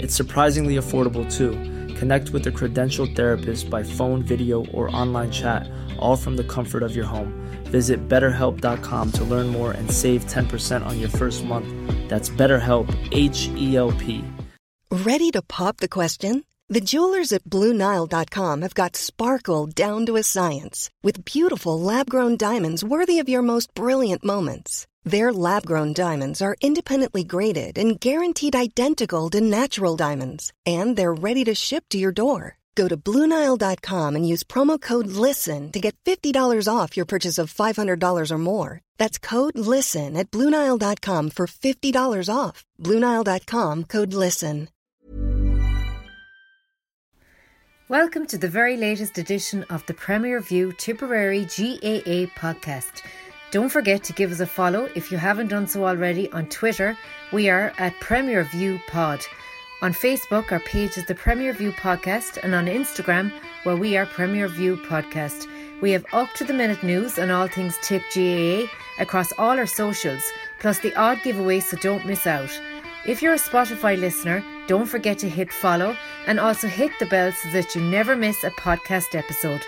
It's surprisingly affordable too. Connect with a credentialed therapist by phone, video, or online chat, all from the comfort of your home. Visit BetterHelp.com to learn more and save 10% on your first month. That's BetterHelp, H-E-L-P. Ready to pop the question? The jewelers at BlueNile.com have got sparkle down to a science with beautiful lab-grown diamonds worthy of your most brilliant moments. Their lab-grown diamonds are independently graded and guaranteed identical to natural diamonds, and they're ready to ship to your door. Go to BlueNile.com and use promo code LISTEN to get $50 off your purchase of $500 or more. That's code LISTEN at BlueNile.com for $50 off. BlueNile.com, code LISTEN. Welcome to the very latest edition of the Premier View Tipperary GAA podcast. Don't forget to give us a follow if you haven't done so already on Twitter. We are at Premier View Pod. On Facebook, our page is the Premier View Podcast, and on Instagram, where we are Premier View Podcast. We have up-to-the-minute news on all things Tip GAA across all our socials, plus the odd giveaway, so don't miss out. If you're a Spotify listener, don't forget to hit follow and also hit the bell so that you never miss a podcast episode.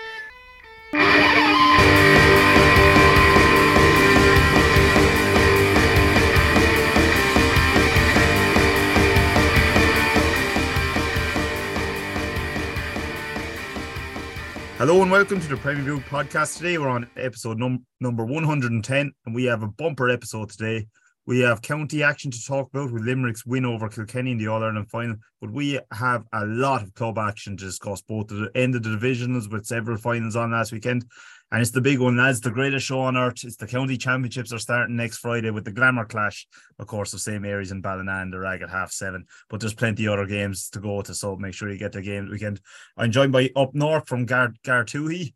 Hello and welcome to the Premier View podcast. Today we're on episode number 110, and we have a bumper episode today. We have county action to talk about with Limerick's win over Kilkenny in the All Ireland Final, but we have a lot of club action to discuss, both the end of the divisions with several finals on last weekend. And it's the big one, lads, the greatest show on earth. It's the county championships are starting next Friday with the glamour clash, of course, of St. Mary's and Ballinan, the rag at 7:30. But there's plenty of other games to go to, so make sure you get the game weekend. I'm joined by Up North from Gartuhi,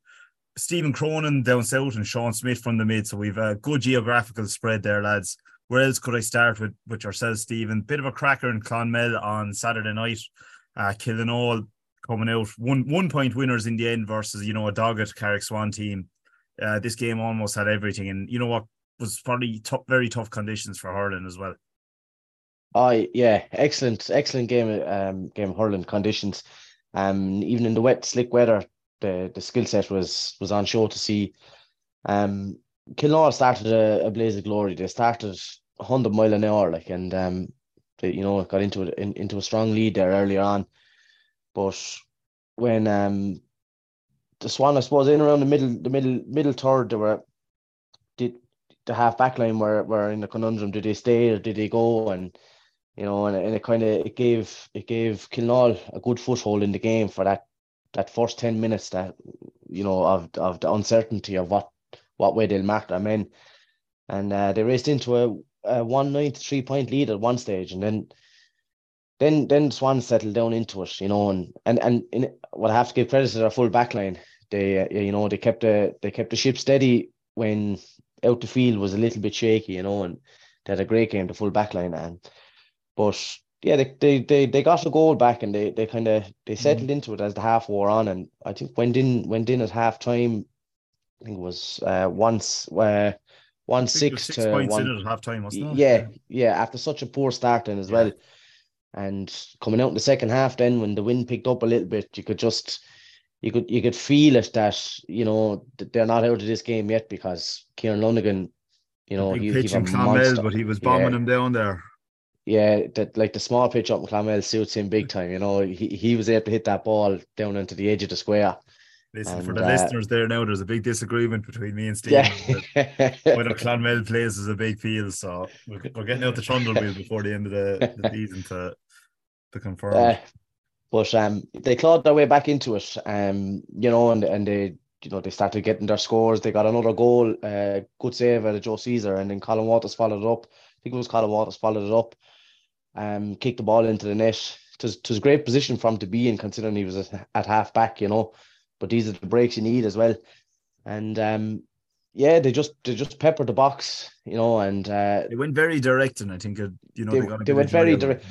Stephen Cronin down south, and Sean Smith from the mid. So we've a good geographical spread there, lads. Where else could I start with yourself, Stephen? Bit of a cracker in Clonmel on Saturday night. Killenaule coming out. One point winners in the end versus, you know, a dogged Carrick Swan team. This game almost had everything. And you know what? Was probably very tough conditions for hurling as well. Excellent game of hurling conditions. Even in the wet, slick weather, the skill set was on show to see. Killenaule started a blaze of glory. They started 100 mile an hour, they, you know, got into a strong lead there earlier on. But when the Swan, I suppose, in around the middle third, the half back line were in the conundrum: did they stay or did they go? And you know, and it kind of it gave Killenaule a good foothold in the game for that first 10 minutes, that you know, of the uncertainty of what way they'll mark them in. And they raced into a 1-9 3-point lead at one stage, and then Swan settled down into it, you know, and in what I have to give credit to their full back line. They you know, they kept the ship steady when out the field was a little bit shaky, you know, and they had a great game, the full back line. And but yeah, they got a goal back, and they settled into it as the half wore on, and I think went in at half time. I think it was 1-6 to 1 at half time, wasn't it? Yeah. After such a poor start then as well, and coming out in the second half, then when the wind picked up a little bit, you could feel it that, you know, they're not out of this game yet, because Kieran Lanigan, you know, he was a monster, but he was bombing them down there. Yeah, that like the small pitch up in Clonmel suits him big time. You know, he was able to hit that ball down into the edge of the square. Listen, and for the listeners there now, there's a big disagreement between me and Steve. Whether Clonmel plays is a big field, so we're getting out the trundle wheel before the end of the season to confirm. But they clawed their way back into it, you know, and they, you know, they started getting their scores. They got another goal, good save out of Joe Caesar, and then Colin Waters followed it up. I think it was Colin Waters followed it up, kicked the ball into the net. 'Tis a great position for him to be in, considering he was at half back, you know. But these are the breaks you need as well. And yeah, they just peppered the box, you know, and they went very direct, and I think they went very direct.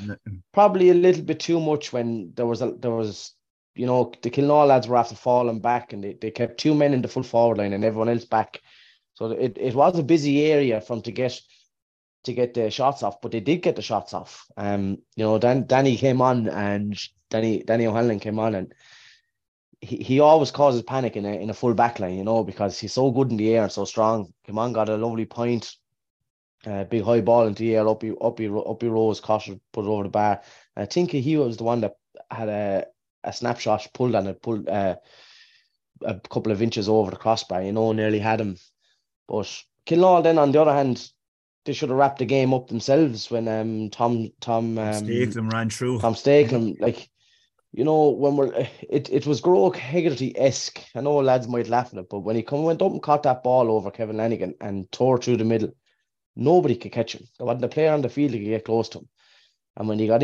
Probably a little bit too much when there was you know, the Killenaule lads were after falling back, and they kept two men in the full forward line and everyone else back. So it was a busy area for them to get their shots off, but they did get the shots off. You know, Danny came on, and Danny O'Hanlon came on, and he always causes panic in a full back line, you know, because he's so good in the air and so strong. Came on, got a lovely point, big high ball into the air, up he rose, Cashel put it over the bar. And I think he was the one that had a snapshot pulled on it, a couple of inches over the crossbar, you know, nearly had him. But Killenaule then, on the other hand, they should have wrapped the game up themselves when Tom Stakelham ran through. Tom Stakelham, like, you know, when it was Groke Hegarty-esque. I know lads might laugh at it, but when he went up and caught that ball over Kevin Lanigan and tore through the middle, nobody could catch him. There wasn't a player on the field that could get close to him. And when he got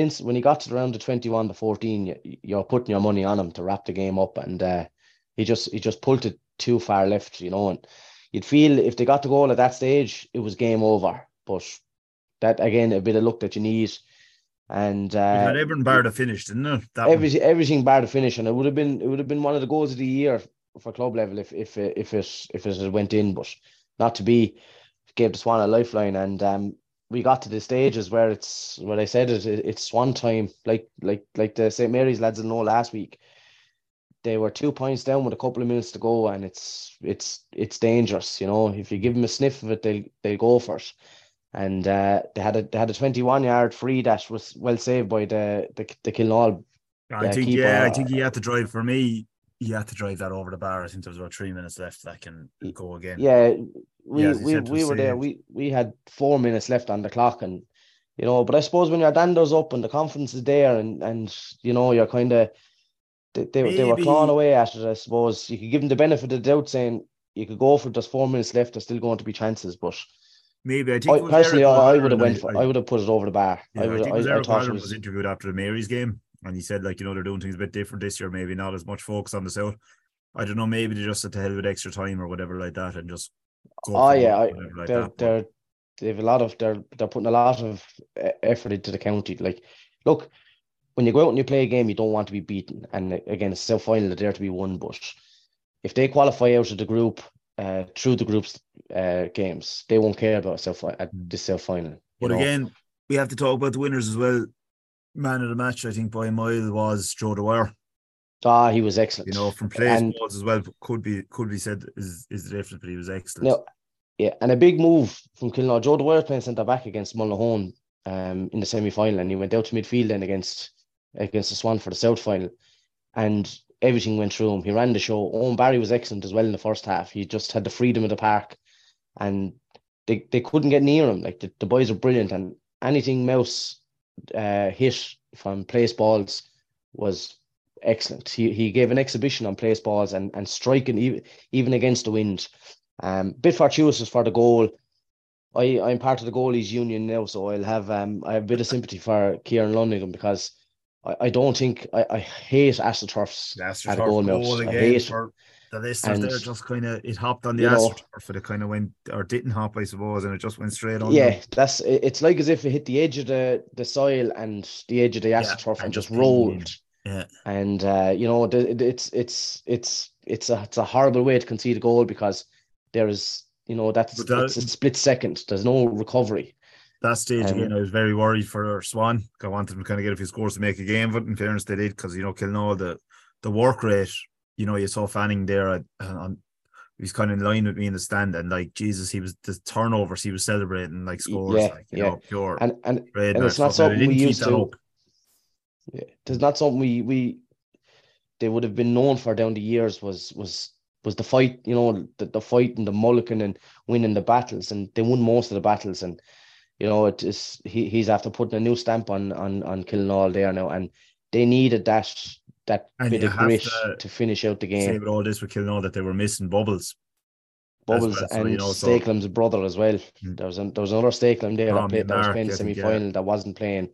to the round of 21 to 14, you're putting your money on him to wrap the game up, and he just pulled it too far left, you know. And you'd feel if they got the goal at that stage, it was game over. But that, again, a bit of luck that you need. And it had everything bar to finish, didn't it? Everything bar to finish, and it would have been one of the goals of the year for club level if it went in, but not to be. Gave the Swan a lifeline, and we got to the stages where it's Swan time, like the St. Mary's lads in Lorrha last week. They were 2 points down with a couple of minutes to go, and it's dangerous, you know. If you give them a sniff of it, they'll go for it. And they had a 21-yard free that was well saved by the Killenaule. I think he had to drive. For me, he had to drive that over the bar. I think there was about 3 minutes left that can go again. Yeah, we were there. We had 4 minutes left on the clock, and you know. But I suppose when your dander's up and the confidence is there, and you know, you're kind of. They were clawing away at it, I suppose. You could give them the benefit of the doubt, saying you could go for it, there's 4 minutes left, there's still going to be chances, but maybe I would have went for I would have put it over the bar. Yeah, I think Lorrha was interviewed after the Mary's game, and he said, like, you know, they're doing things a bit different this year, maybe not as much focus on the south. I don't know, maybe they just had to hell with extra time or whatever like that, and just go they're putting a lot of effort into the county. Like, look, when you go out and you play a game, you don't want to be beaten. And again, it's still final, they're there to be won. But if they qualify out of the group through the group's games, they won't care about this self-final. But again, we have to talk about the winners as well. Man of the match, I think, by a mile, was Joe Dwyer. He was excellent. You know, from plays and balls as well, could be said is the difference, but he was excellent. No, yeah, and a big move from Killenaule. Joe Dwyer playing centre back against Mullinahone in the semi-final, and he went out to midfield then against the Swan for the South final, and everything went through him. He ran the show. Owen Barry was excellent as well in the first half. He just had the freedom of the park, and they couldn't get near him. Like, the boys were brilliant, and anything Mouse hit from place balls was excellent. He gave an exhibition on place balls and striking even against the wind. Bit fortuitous for the goal. I'm part of the goalies union now, so I'll have I have a bit of sympathy for Kieran Lanigan, because I don't think I hate AstroTurf's at goal. I hate for the listeners there, just kind of it hopped on the AstroTurf, but it kind of went or didn't hop, I suppose, and it just went straight on. Yeah, that's it's like as if it hit the edge of the soil and the edge of the AstroTurf and just rolled. Yeah, and you know, it's a horrible way to concede a goal, because there is, you know, that's a split second. There's no recovery. That stage again, I was very worried for Swan. I wanted them to kind of get a few scores to make a game of it. In fairness, they did, because, you know, Killenaule, the work rate, you know, you saw Fanning there. He was kind of in line with me in the stand, and like, Jesus, he was the turnovers he was celebrating, like, scores, you know, pure. And it's not something we used to. Yeah, it's not something they would have been known for down the years was the fight, you know, the fight and the mulligan and winning the battles, and they won most of the battles. And you know, it is he's after putting a new stamp on Killenaule there now, and they needed that bit of grit to finish out the game. With all this with Killenaule, that they were missing Bubbles well, and you know, Stakelham's brother as well. There was another Stakelham there that played, that was playing the semi final, that wasn't playing,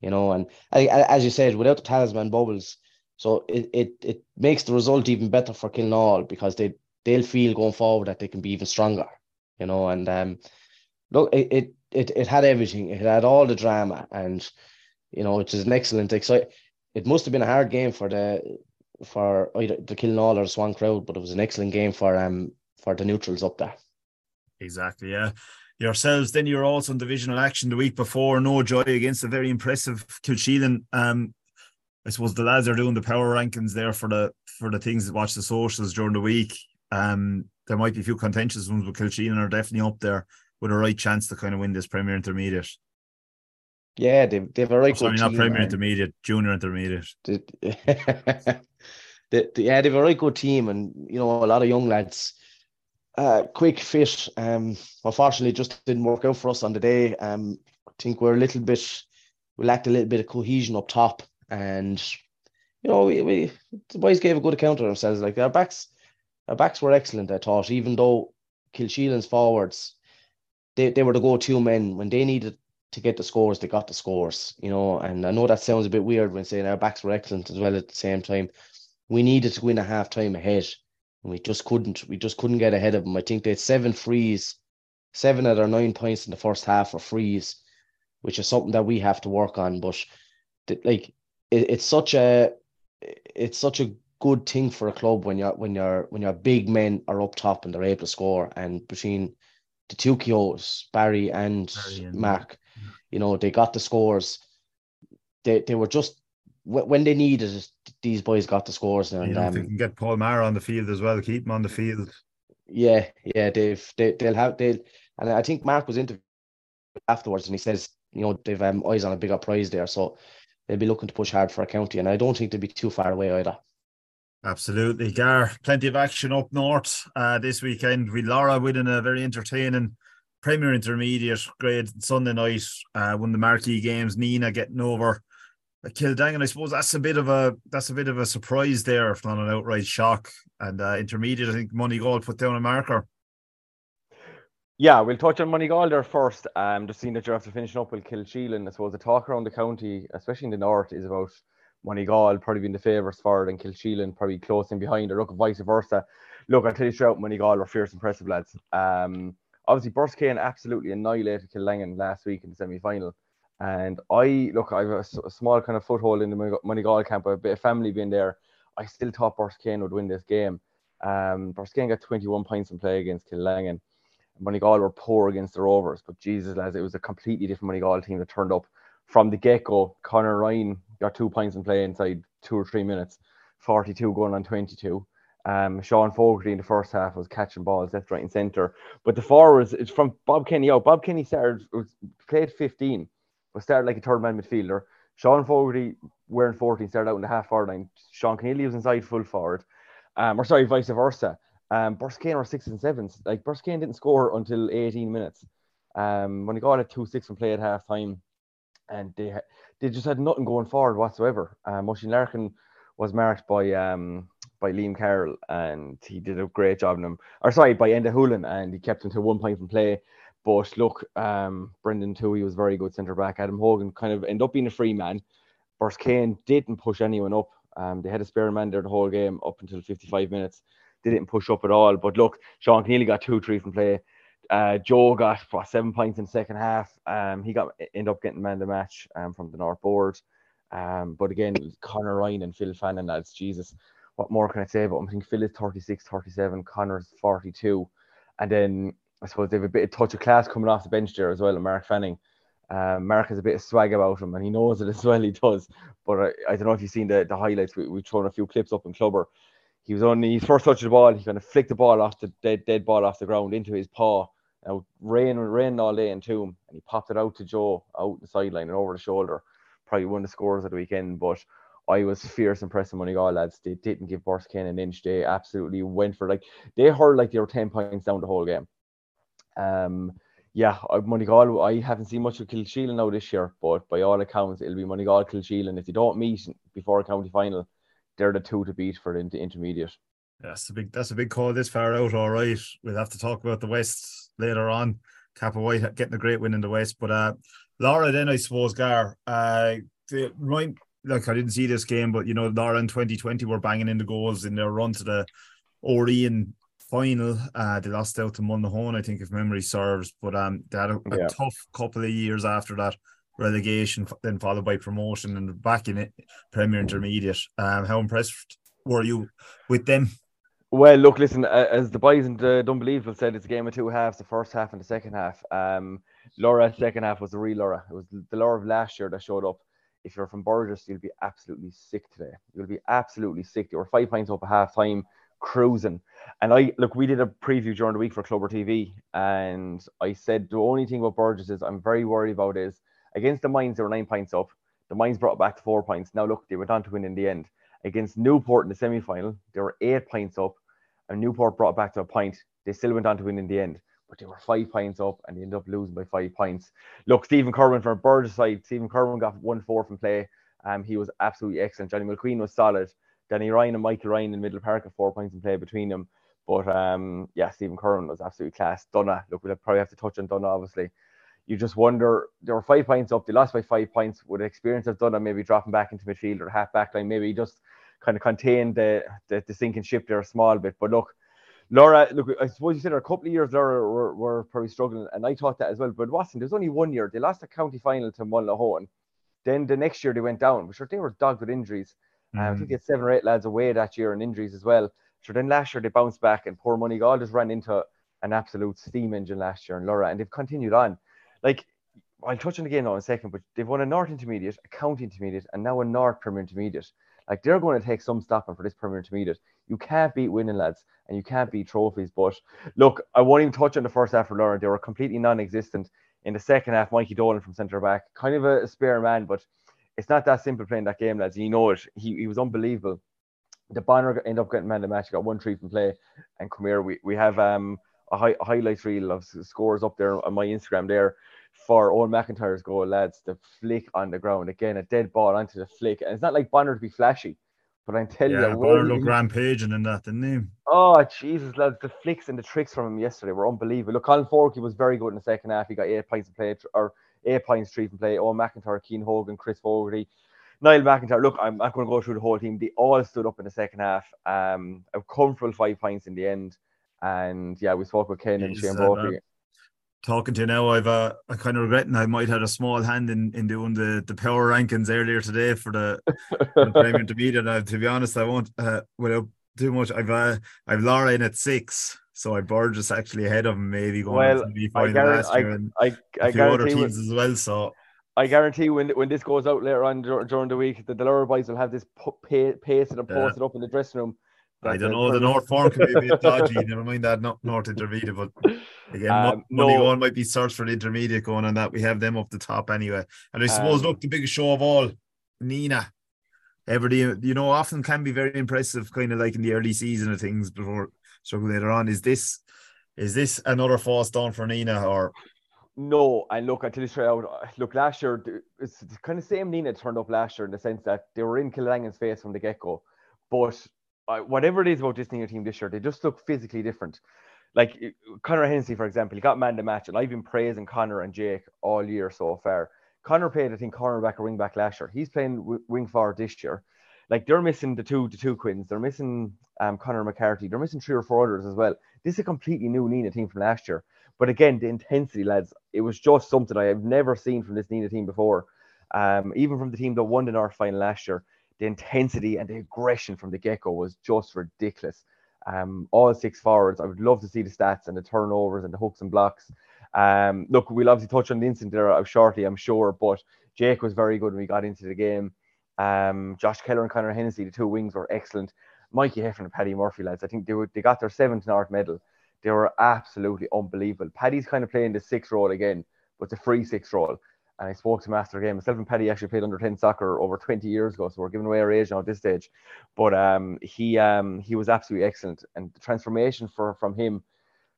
you know. And as you said, without the talisman bubbles, so it makes the result even better for Killenaule, because they'll feel going forward that they can be even stronger, you know. And look, it had everything. It had all the drama, and you know, it is an excellent exciting. It must have been a hard game for either the Killenaule or the Swan crowd, but it was an excellent game for the neutrals up there. Exactly, yeah. Yourselves, then you're also in divisional action the week before. No joy against a very impressive Kilsheelan. I suppose the lads are doing the power rankings there for the things that watch the socials during the week. There might be a few contentious ones, but Kilsheelan are definitely up there with a right chance to kind of win this Premier Intermediate. Yeah, they've a right. Sorry, not Premier Intermediate, Junior Intermediate. They've a right good team, and you know, a lot of young lads, quick, fit. Unfortunately, just didn't work out for us on the day. I think we lacked a little bit of cohesion up top, and you know, the boys gave a good account of themselves. Like our backs were excellent, I thought. Even though Kilsheelan's forwards, they were the go-to men when they needed to get the scores. They got the scores, you know. And I know that sounds a bit weird when saying our backs were excellent as well. At the same time, we needed to win a half time ahead, and we just couldn't. We just couldn't get ahead of them. I think they had 7 frees. 7 out of our 9 points in the first half were frees, which is something that we have to work on. But it's such a good thing for a club when your big men are up top and they're able to score. And between the two Keoghs, Barry and Mark, you know, they got the scores. They were just, when they needed it, these boys got the scores. And if they can get Paul Mara on the field as well, keep him on the field. Yeah, they'll have, and I think Mark was interviewed afterwards, and he says, you know, they've eyes on a bigger prize there, so they'll be looking to push hard for a county, and I don't think they'll be too far away either. Absolutely, Gar. Plenty of action up north this weekend. With Lorrha winning a very entertaining Premier Intermediate grade Sunday night, won the marquee games. Nenagh getting over Kildangan. I suppose that's a bit of a surprise there, if not an outright shock. And Intermediate, I think Moneygall put down a marker. Yeah, we'll touch on Moneygall there first. Just seeing that you're after finishing up with Kilsheelan, I suppose the talk around the county, especially in the north, is about Moneygall probably been the favourites for it, and Kilsheelan probably close in behind, or look, vice versa. Look, I'll tell you straight out, Moneygall were fierce, impressive lads. Obviously, Borrisokane absolutely annihilated Kiladangan last week in the semi-final. And I have a small kind of foothold in the Moneygall camp, a bit of family being there. I still thought Borrisokane would win this game. Borrisokane got 21 points in play against Kiladangan. Moneygall were poor against the Rovers, but Jesus, lads, it was a completely different Moneygall team that turned up from the get-go. Conor Ryan got 2 points in play inside 2 or 3 minutes, 42 going on 22. Sean Fogarty in the first half was catching balls left, right and centre. But the forwards, it's from Bob Kenny out. Bob Kenny played 15, but started like a third-man midfielder. Sean Fogarty, wearing 14, started out in the half-forward line. Sean Keneally was inside full forward. Vice versa. Borrisokane were 6 and 7s. Like, Borrisokane didn't score until 18 minutes. When he got at 2-6 and played at half-time, and they just had nothing going forward whatsoever. Moiseen Larkin was marked by Liam Carroll, and he did a great job on him. By Enda Hoolan, and he kept him to 1 point from play. But look, Brendan Toohey was very good centre-back. Adam Hogan kind of ended up being a free man. Borrisokane didn't push anyone up. They had a spare man there the whole game up until 55 minutes. They didn't push up at all. But look, Sean Keneally got 2-3 from play. Joe got 7 points in the second half. He ended up getting man of the match from the North Board. But again, Conor Ryan and Phil Fannin, lads, Jesus, what more can I say about him? I think Phil is 36, 37, Conor's 42. And then I suppose they have a bit of touch of class coming off the bench there as well, and Mark Fanning. Mark has a bit of swag about him, and he knows it as well, he does. But I don't know if you've seen the highlights. We've thrown a few clips up in Clubber. He was on his first touch of the ball, he kind of flicked the ball off the dead ball off the ground into his paw. Now, rain all day into him, and he popped it out to Joe out the sideline and over the shoulder. Probably one of the scores of the weekend, but I was fierce impressed with Moneygall, lads. They didn't give Borrisokane an inch. They absolutely went for, like, they heard like they were 10 points down the whole game. Moneygall, I haven't seen much of Kilsheelan now this year, but by all accounts, it'll be Moneygall, Kilsheelan. If they don't meet before a county final, they're the 2 to beat for the intermediate. That's a big call this far out, all right. We'll have to talk about the West later on. Cappawhite getting a great win in the West. But Lorrha then, I suppose, Gar, I didn't see this game, but, you know, Lorrha in 2020 were banging in the goals in their run to the Oreen final. They lost out to Mullinahone, I think, if memory serves. But they had a tough couple of years after that, relegation, then followed by promotion and back in it, Premier Intermediate. How impressed were you with them? Well, look, listen, as the boys and the Unbelievable said, it's a game of two halves, the first half and the second half. Lorrha's second half was the real Lorrha. It was the Lorrha of last year that showed up. If you're from Burgess, you'll be absolutely sick today. You'll be absolutely sick. They were 5 points up at half time, cruising. And we did a preview during the week for Clover TV, and I said the only thing about Burgess is I'm very worried about is against the Mines, they were 9 points up. The Mines brought back to 4 points. Now, look, they went on to win in the end. Against Newport in the semi-final, they were 8 points up, and Newport brought back to a point. They still went on to win in the end, but they were 5 points up, and they ended up losing by 5 points. Look, Stephen Curran from Burgess side, Stephen Curran got 1-4 from play. He was absolutely excellent. Johnny McQueen was solid. Danny Ryan and Michael Ryan in middle park at 4 points in play between them. But, Stephen Curran was absolutely class. Donna, look, we'll probably have to touch on Donna, obviously. You just wonder, they were 5 points up, they lost by 5 points. Would the experience have done that, maybe dropping back into midfield or the half back line, maybe just kind of contained the sinking ship there a small bit? But look, Lorrha, look, I suppose you said a couple of years Lorrha were probably struggling, and I thought that as well. But it wasn't, there's only 1 year. They lost the county final to Mullinahone. Then the next year they went down, which they were dogged with injuries. I think they had 7 or 8 lads away that year and injuries as well. So then last year they bounced back, and poor Moneygall just ran into an absolute steam engine last year in Lorrha, and they've continued on. Like, I'll touch on the game now in a second, but they've won a North Intermediate, a County Intermediate, and now a North Premier Intermediate. Like, they're going to take some stopping for this Premier Intermediate. You can't beat winning, lads, and you can't beat trophies. But look, I won't even touch on the first half for Lorrha. They were completely non-existent. In the second half, Mikey Dolan from centre-back, kind of a spare man, but it's not that simple playing that game, lads. You know it. He was unbelievable. The Bonner ended up getting man of the match, got 1-3 from play. And come here, we have a highlight reel of scores up there on my Instagram there for Owen McIntyre's goal, lads. The flick on the ground, again, a dead ball onto the flick. And it's not like Bonner to be flashy, but I'm telling you, Bonner looked rampaging in that, didn't he? Oh, Jesus, lads. The flicks and the tricks from him yesterday were unbelievable. Look, Colin Forkey was very good in the second half. He got 8 points in play, or 8 points, 3 from play. Owen McIntyre, Keane Hogan, Chris Fogarty, Niall McIntyre. Look, I'm not going to go through the whole team. They all stood up in the second half. A comfortable 5 points in the end. And we spoke with Ken and Shane Brody. Talking to you now, I kind of regretting I might have had a small hand in doing the power rankings earlier today for the Premier to meet. And to be honest, I won't without too much. I've Lorrha in at 6, so I Burgess actually ahead of him, maybe going to be fine last year and a few other teams as well. So I guarantee when this goes out later on during the week, the Lorrha boys will have this pasted and posted up in the dressing room. I don't know, the North Fork could be a bit dodgy, never mind that North Intermediate, but again, Mullinahone might be searched for the Intermediate going on that. We have them up the top anyway. And I suppose, look, the biggest show of all, Nenagh. Everybody, you know, often can be very impressive, kind of like in the early season of things before struggle later on. Is this another false dawn for Nenagh, or? No, and look, I tell you straight out, look, last year, it's the kind of same Nenagh turned up last year in the sense that they were in Kiladangan's face from the get-go, but whatever it is about this Nenagh team this year, they just look physically different. Like Conor Hennessy, for example, he got man of the match, and I've been praising Conor and Jake all year so far. Conor played, I think, cornerback or wing back last year. He's playing wing forward this year. Like, they're missing the two Quins. They're missing Conor McCarthy. They're missing 3 or 4 others as well. This is a completely new Nenagh team from last year. But again, the intensity, lads, it was just something I have never seen from this Nenagh team before. Even from the team that won the North Final last year. The intensity and the aggression from the get-go was just ridiculous. All 6 forwards. I would love to see the stats and the turnovers and the hooks and blocks. Look, we'll obviously touch on the incident there shortly, I'm sure, but Jake was very good when we got into the game. Josh Keller and Conor Hennessy, the two wings, were excellent. Mikey Heffron and Paddy Murphy, lads, I think they got their 7th North medal. They were absolutely unbelievable. Paddy's kind of playing the 6th role again, but the free 6th role. And I spoke to Master Game. Myself and Paddy actually played under 10 soccer over 20 years ago, so we're giving away our age now at this stage. But he was absolutely excellent, and the transformation from him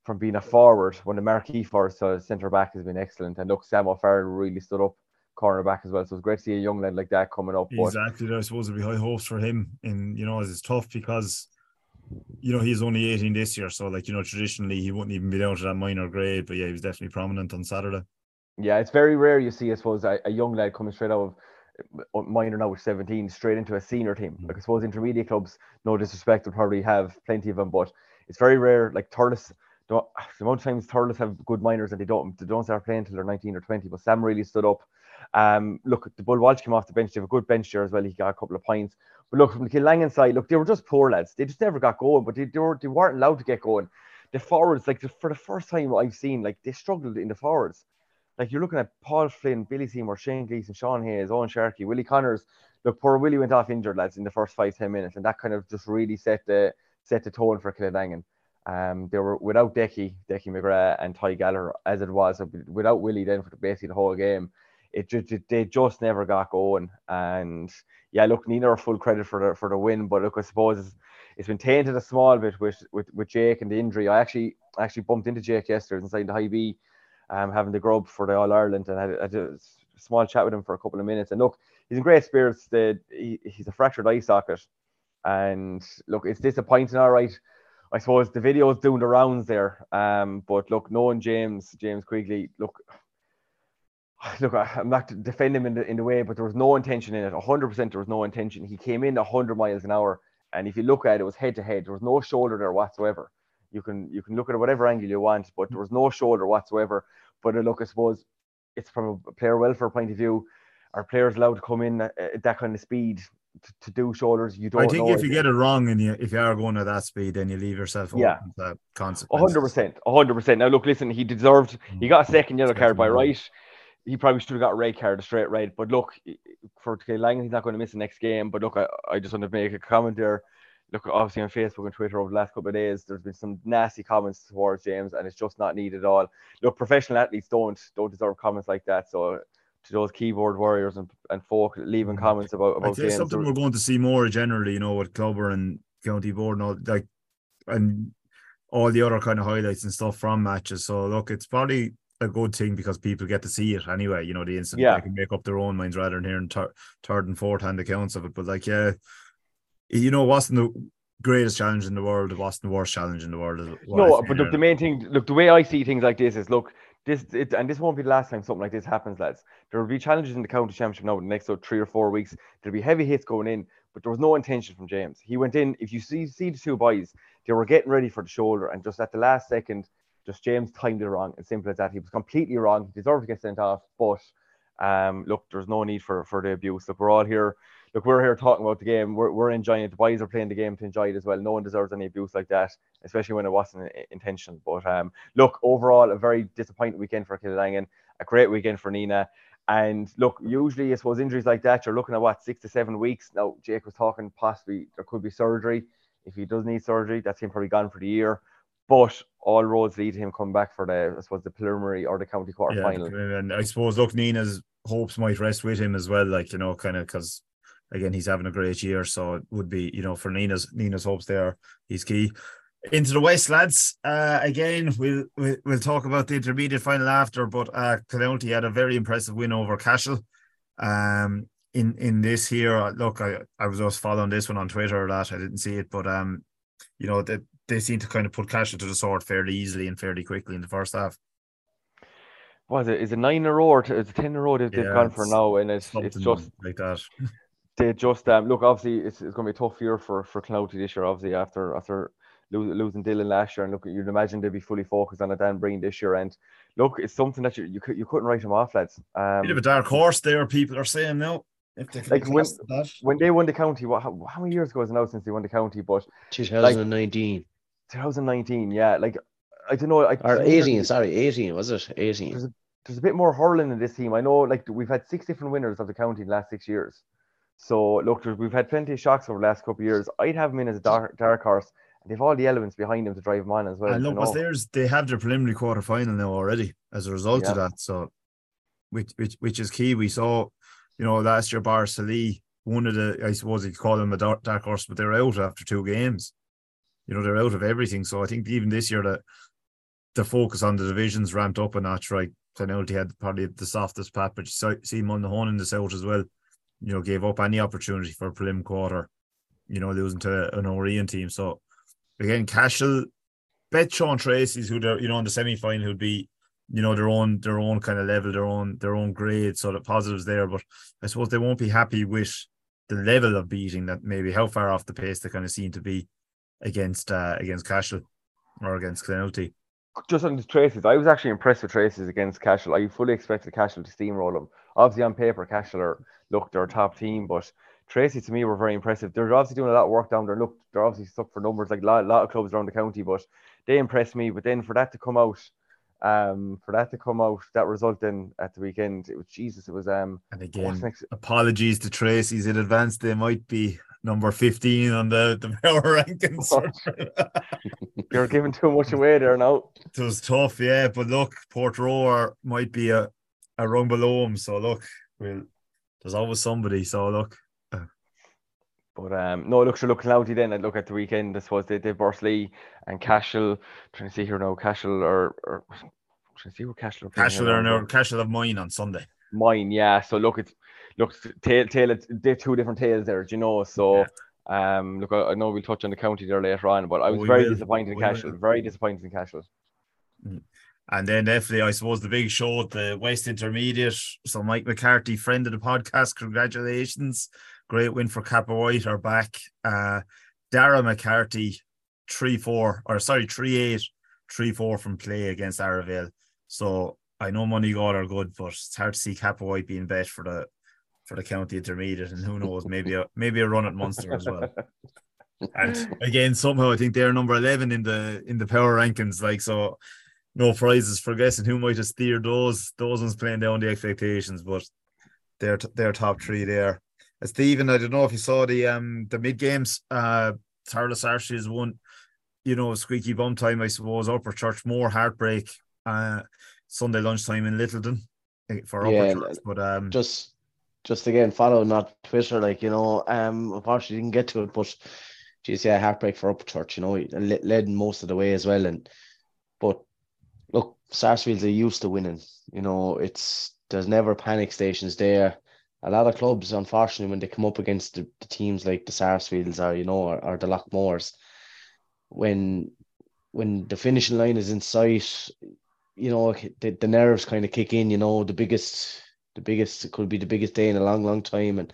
from being a forward, one of the marquee forwards, to centre back has been excellent. And look, Sam O'Farrell really stood up corner back as well. So it's great to see a young lad like that coming up. Exactly, but I suppose there'll be high hopes for him. And you know, it's tough because, you know, he's only 18 this year, so like, you know, traditionally he wouldn't even be down to that minor grade, but yeah, he was definitely prominent on Saturday. Yeah, it's very rare you see, I suppose, a young lad coming straight out of minor now, which 17, straight into a senior team. Like, I suppose intermediate clubs, no disrespect, will probably have plenty of them, but it's very rare. Like Thurles, the amount of times Thurles have good minors and they don't start playing until they're 19 or 20, but Sam really stood up. Look, the Bull Walsh came off the bench. They have a good bench there as well. He got a couple of points. But look, from the Kiladangan side, look, they were just poor lads. They just never got going, but they weren't allowed to get going. The forwards, like, for the first time I've seen, like, they struggled in the forwards. Like, you're looking at Paul Flynn, Billy Seymour, Shane Gleeson, Sean Hayes, Owen Sharkey, Willie Connors. Look, poor Willie went off injured, lads, in the first 5-10 minutes, and that kind of just really set the tone for Kiladangan. They were without Decky McGrath and Ty Gallagher, as it was. So without Willie then for basically the whole game. They just never got going. And yeah, look, neither are full credit for the win, but look, I suppose it's been tainted a small bit with Jake and the injury. I actually bumped into Jake yesterday inside the High B, having the grub for the All Ireland, and had a small chat with him for a couple of minutes. And look, he's in great spirits. He's a fractured eye socket, and look, it's disappointing. All right, I suppose the video's doing the rounds there. But look, knowing James Quigley, look, I'm not to defend him in the way, but there was no intention in it. 100% there was no intention. He came in 100 miles an hour, and if you look at it, it was head to head. There was no shoulder there whatsoever. You can look at it whatever angle you want, but there was no shoulder whatsoever. But look, I suppose it's from a player welfare point of view. Are players allowed to come in at that kind of speed to do shoulders? You don't. I think if you get it wrong and if you are going at that speed, then you leave yourself open to consequences. 100%. Now look, listen, he got a second yellow card by right. He probably should have got a red card, a straight red. But look, for Kiladangan, he's not going to miss the next game. But look, I just want to make a comment there. Look, obviously on Facebook and Twitter over the last couple of days, there's been some nasty comments towards James, and it's just not needed at all. Look, professional athletes don't deserve comments like that. So to those keyboard warriors and folk leaving comments about James, something we're going to see more generally, you know, with Clubber and County Board and all, like, and all the other kind of highlights and stuff from matches. So look, it's probably a good thing because people get to see it anyway. You know, the instant they can make up their own minds rather than hearing third and fourth hand accounts of it. But like, yeah, you know, it wasn't the greatest challenge in the world. It wasn't the worst challenge in the world. No, but look, the main thing, look, the way I see things like this is, look, this won't be the last time something like this happens, lads. There will be challenges in the county championship now in the next 3 or 4 weeks. There'll be heavy hits going in, but there was no intention from James. He went in. If you see the two boys, they were getting ready for the shoulder, and just at the last second, just James timed it wrong. As simple as that. He was completely wrong. He deserved to get sent off, but look, there's no need for the abuse. Look, we're all here. Look, we're here talking about the game. We're enjoying it. The boys are playing the game to enjoy it as well. No one deserves any abuse like that, especially when it wasn't intentional. But look, overall, a very disappointing weekend for Kiladangan. A great weekend for Nenagh. And look, usually, I suppose, injuries like that, you're looking at, 6 to 7 weeks. Now, Jake was talking possibly there could be surgery. If he does need surgery, that's him probably gone for the year. But all roads lead to him coming back for the, I suppose, the preliminary or the county quarter final. And I suppose, look, Nina's hopes might rest with him as well, like, you know, kind of, because again, he's having a great year, so it would be, you know, for Nina's hopes there, he's key. Into the West, lads. Again, we'll talk about the intermediate final after, but Clonoulty had a very impressive win over Cashel. In this here, look, I was just following this one on Twitter, that I didn't see it, but you know, that they seem to kind of put Cashel to the sword fairly easily and fairly quickly in the first half. Was it? Is it 9 in a row or 10 in a row they've gone for now? And it's just like that. They just look, obviously it's going to be a tough year for Clonoulty this year. Obviously after losing Dylan last year, and look, you'd imagine they'd be fully focused on a Dan Breen this year. And look, it's something that you couldn't write them off, lads. Bit of a dark horse there. People are saying no. If they like when they won the county, how many years ago is it now since they won the county? But 2019. Like, 2019, yeah. Like, I don't know. Or 18, sorry, 18, was it? 18. There's a bit more hurling in this team. I know, like, we've had 6 different winners of the county in the last 6 years. So, look, we've had plenty of shocks over the last couple of years. I'd have them in as a dark horse, and they've all the elements behind them to drive them on as well. And look, they have their preliminary quarter final now already as a result of that. So, which is key. We saw, you know, last year, Bar Salee, one of the, I suppose you could call them a dark horse, but they're out after 2 games. You know, they're out of everything. So I think even this year, the focus on the divisions ramped up a notch, right? Clonoulty had probably the softest pat, but you see Mullinahone in the south as well, you know, gave up any opportunity for a prelim quarter, you know, losing to an Orion team. So again, Cashel bet Sean Treacy's, who, you know, in the semi-final, who'd be you know, their own kind of level, their own grade. So the positives there, but I suppose they won't be happy with the level of beating that maybe how far off the pace they kind of seem to be against Cashel or against Clonoulty. Just on the Traces, I was actually impressed with Traces against Cashel. I fully expected Cashel to steamroll them. Obviously, on paper, Cashel they're a top team, but Tracy to me were very impressive. They're obviously doing a lot of work down there. Look, they're obviously stuck for numbers like a lot of clubs around the county, but they impressed me. But then for that to come out, that result then at the weekend, it was. And again, apologies to Tracy's in advance. They might be number 15 on the power rankings. You're giving too much away there now. It was tough, yeah. But look, Portroe might be a rung below him. So look, there's always somebody. So look. But look, Clonoulty then. I look at the weekend. I suppose they did Bursley and Cashel. I'm trying to see here now. Cashel have mine on Sunday. Mine, yeah. So look, they're two different tales there, do you know? So yeah. I know we'll touch on the county there later on, but I was very disappointed in Cashel. And then definitely, I suppose the big show at the West Intermediate. So Mike McCarthy, friend of the podcast, congratulations. Great win for Kappa White are back. Dara McCarthy 3-8, 3-4 from play against Aravale. So I know Moneygall are good, but it's hard to see Kappa White being bet for the county intermediate, and who knows, maybe a run at Munster as well. And again, somehow I think they're number 11 in the power rankings, like, so no prizes for guessing who might have steered those ones playing down the expectations, but they're top three there. Stephen, I don't know if you saw the mid games. Thurles Arches won, you know, squeaky bum time, I suppose. Upper Church, more heartbreak. Sunday lunchtime in Littleton for Upper Church. But just again, following that Twitter, like, you know, unfortunately didn't get to it, but geez, yeah, heartbreak for Upper Church, you know, led most of the way as well. But look, Sarsfields are used to winning. You know, there's never panic stations there. A lot of clubs, unfortunately, when they come up against the teams like the Sarsfields or the Lochmoors, when the finishing line is in sight, you know, the nerves kind of kick in, you know, the biggest, it could be the biggest day in a long, long time. And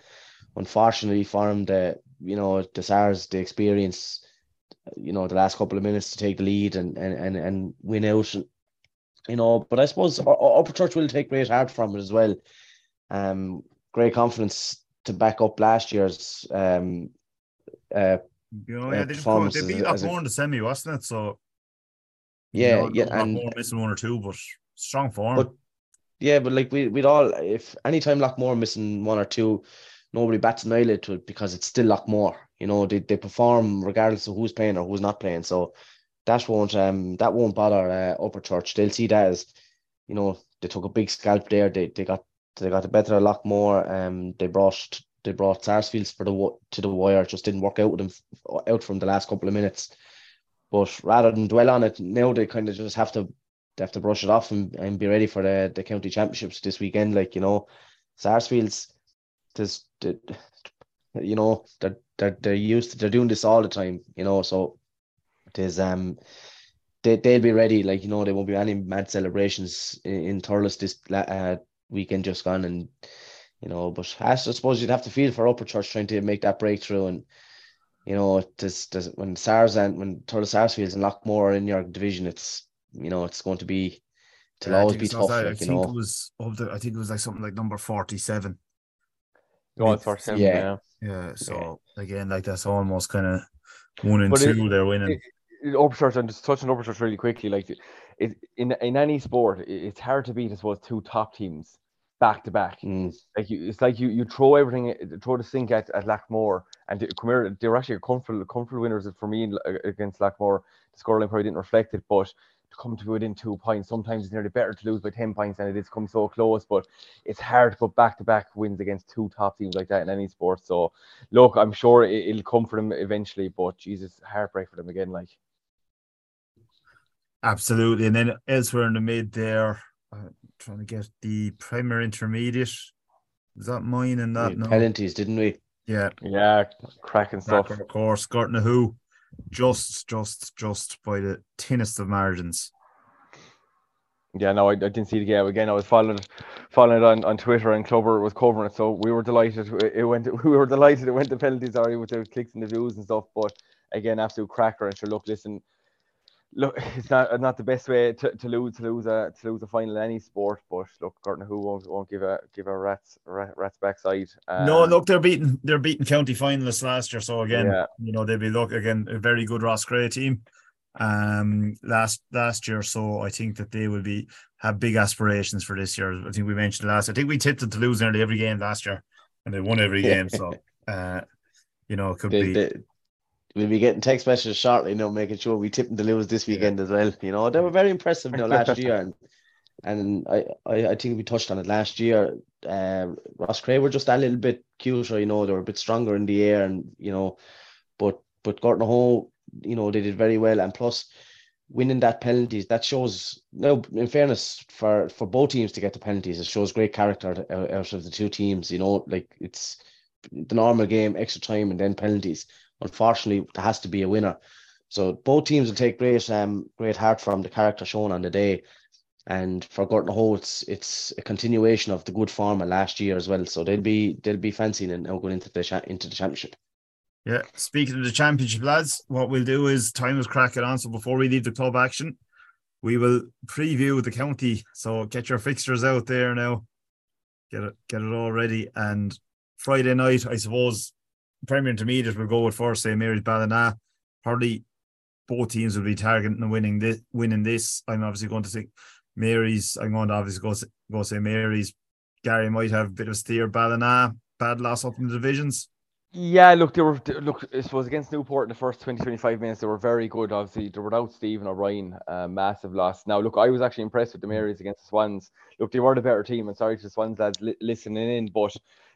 unfortunately for them, the Sars, they experience, you know, the last couple of minutes to take the lead and win out, you know. But I suppose Upper Church will take great heart from it as well. Great confidence to back up last year's performance. They beat Lochmore in the semi, wasn't it? So Lochmore missing one or two, but strong form. But like we'd all, if any time Lochmore missing one or two, nobody bats an eyelid to it because it's still Lochmore. You know, they perform regardless of who's playing or who's not playing. So that won't bother Upper Church. They'll see that as, you know, they took a big scalp there. They got the better a lot more. They brought Sarsfields to the wire. Just didn't work out with them out from the last couple of minutes. But rather than dwell on it now, they kind of just have to brush it off and be ready for the county championships this weekend. Like, you know, Sarsfields, they're doing this all the time. You know, so there's they'll be ready. Like, you know, there won't be any mad celebrations in Thurles this weekend just gone, and you know, but I suppose you'd have to feel for Upper Church trying to make that breakthrough. And you know, when Thurles Sarsfields and Lochmore are in your division, it's, you know, it's going to be always be tough. I think it was like something like number 47. Oh, 47, yeah. So again, like that's almost kind of one and two they're winning. Upper Church, and just touching Upper Church really quickly, like it in any sport, it's hard to beat, I suppose, two top teams back to back. Like you throw everything, throw the sink at Lochmore, and they were actually comfortable winners for me against Lochmore. The scoreline probably didn't reflect it, but to come to within 2 points, sometimes it's nearly better to lose by 10 points than it is to come so close. But it's hard to put back-to-back wins against two top teams like that in any sport. So look, I'm sure it'll come for them eventually, but Jesus, heartbreak for them again, like. Absolutely. And then elsewhere in the mid there, trying to get the Premier Intermediate. Is that mine and that? Penalties, didn't we? Yeah. Yeah, cracking stuff. Of course, Gortnahoo, just by the thinnest of margins. Yeah, no, I didn't see the game again. I was following it on Twitter, and Clubber was covering it, so we were delighted. It went to penalties, sorry, with the clicks and the views and stuff. But again, absolute cracker. And sure, look, it's not the best way to lose a final in any sport. But look, Gartner who won't give a rat's backside. No, look, they're beating county finalists last year, so again, yeah. You know, they'll be a very good Ross Gray team. Last year, so I think that they will have big aspirations for this year. I think we mentioned last. I think we tipped them to lose nearly every game last year, and they won every game. So, you know, it could be. We'll be getting text messages shortly, making sure we tip them to lose this weekend as well. You know, they were very impressive, last year, and I think we touched on it last year. Ross Cray were just a little bit cuter, they were a bit stronger in the air, and but Gortnahoe, they did very well, and plus winning that penalties, that shows now, in fairness, for both teams to get the penalties, it shows great character out of the two teams, it's the normal game, extra time and then penalties. Unfortunately, there has to be a winner, so both teams will take great heart from the character shown on the day. And for Gortnahoe, it's a continuation of the good form of last year as well, so they'll be fancying it now going into the championship. Yeah, speaking of the championship, lads, what we'll do is time is cracking on. So before we leave the club action, we will preview the county. So get your fixtures out there now. Get it all ready. And Friday night, I suppose, Premier Intermediate will go with first, St. Mary's Ballinan. Probably both teams will be targeting and winning this. I'm obviously going to St. Mary's. I'm going to obviously go St. Mary's. Gary might have a bit of steer Ballinan. Bad loss up in the divisions. Yeah, look, I suppose against Newport in the first 20-25 minutes, they were very good. Obviously, they were without Stephen O'Brien, massive loss. Now, look, I was actually impressed with the Marys against the Swans. Look, they were the better team, and sorry to the Swans lads listening in, but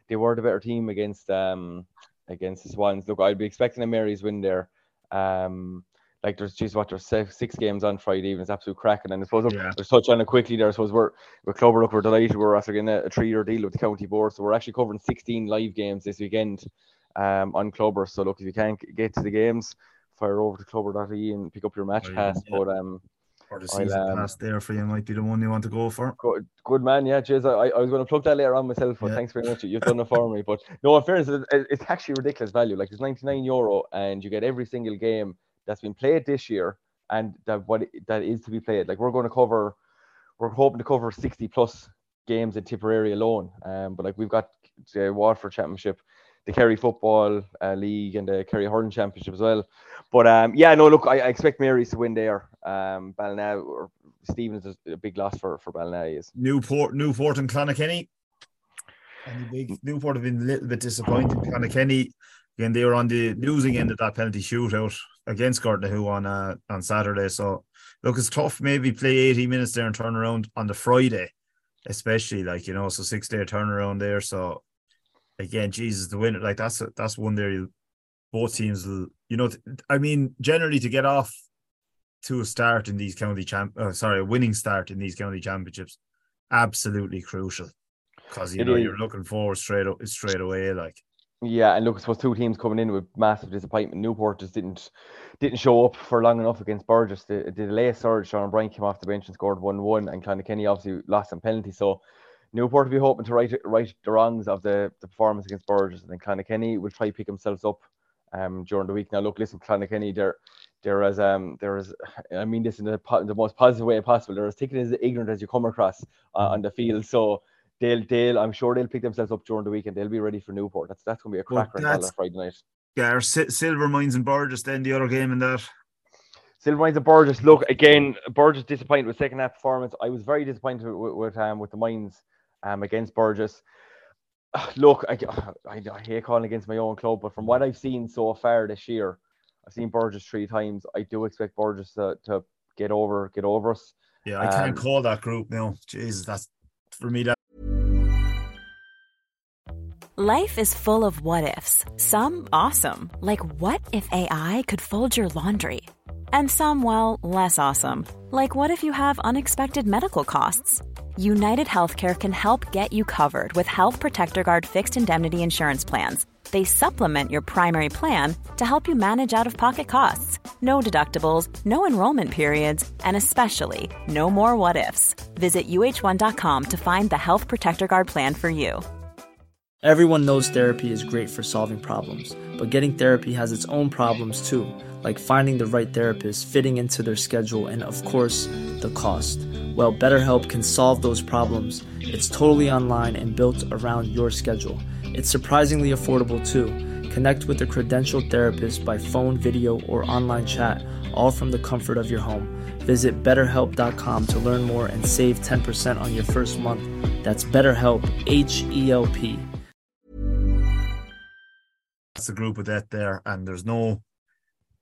they were the better team against the Swans. Look, I'd be expecting a Marys win there. There's six games on Friday evening. It's absolute cracking. And I suppose I'll touch on it quickly there. I suppose we're Clover, look, we're delighted. We're after getting a 3-year deal with the county board, so we're actually covering 16 live games this weekend. On Clover, so look, if you can't get to the games, fire over to clover.ie and pick up your match pass. Yeah. But or the season pass there for you might be the one you want to go for. Good man, yeah. Cheers. I was going to plug that later on myself, but thanks very much. You've done it for me. But no, in fairness, it's actually ridiculous value. Like, it's €99, and you get every single game that's been played this year and that is to be played. Like, we're hoping to cover 60 plus games in Tipperary alone. But like, we've got the Waterford Championship, the Kerry Football League and the Kerry Hurling Championship as well. But I expect Marys to win there. Ballinan or Stevens is a big loss for Ballinan. Is Newport and Clonakenney. Newport have been a little bit disappointed. Clonakenney, again, they were on the losing end of that penalty shootout against Gortnahoe on Saturday. So look, it's tough. Maybe play 80 minutes there and turn around on the Friday, especially so 6-day turnaround there. So. Again, Jesus, the winner, like that's one there. Both teams, generally to get off to a start in these a winning start in these county championships, absolutely crucial, because you're looking forward straight away, like. Yeah, and look, I suppose two teams coming in with massive disappointment. Newport just didn't show up for long enough against Burgess. The delay surge, Sean Bryan came off the bench and scored 1-1, and Clonakenney obviously lost on penalty, so. Newport will be hoping to right the wrongs of the performance against Burgess, and then Clonakenney will try to pick themselves up during the week. Now, look, listen, Clonakenney, I mean this in the most positive way possible. They're as thick and as ignorant as you come across on the field. So I'm sure they'll pick themselves up during the week, and they'll be ready for Newport. That's going to be a cracker on Friday night. Yeah, or Silver Mines and Burgess then, the other game in that. Silvermines and Burgess. Look, again, Burgess disappointed with second half performance. I was very disappointed with the Mines. Against Burgess. Look, I hate calling against my own club, but from what I've seen so far this year, I've seen Burgess 3 times. I do expect Burgess to get over us. Yeah, I can't call that group now. Jeez, that's for me. Life is full of what ifs. Some awesome, like what if AI could fold your laundry? And some, well, less awesome, like what if you have unexpected medical costs? United Healthcare can help get you covered with Health Protector Guard fixed indemnity insurance plans. They supplement your primary plan to help you manage out-of-pocket costs. no deductibles, no enrollment periods, and especially no more what-ifs. Visit UH1.com to find the Health Protector Guard plan for you. Everyone knows therapy is great for solving problems, but getting therapy has its own problems too, like finding the right therapist, fitting into their schedule, and of course, the cost. Well, BetterHelp can solve those problems. It's totally online and built around your schedule. It's surprisingly affordable too. Connect with a credentialed therapist by phone, video, or online chat, all from the comfort of your home. Visit BetterHelp.com to learn more and save 10% on your first month. That's BetterHelp, H-E-L-P. That's the group of death there, and there's no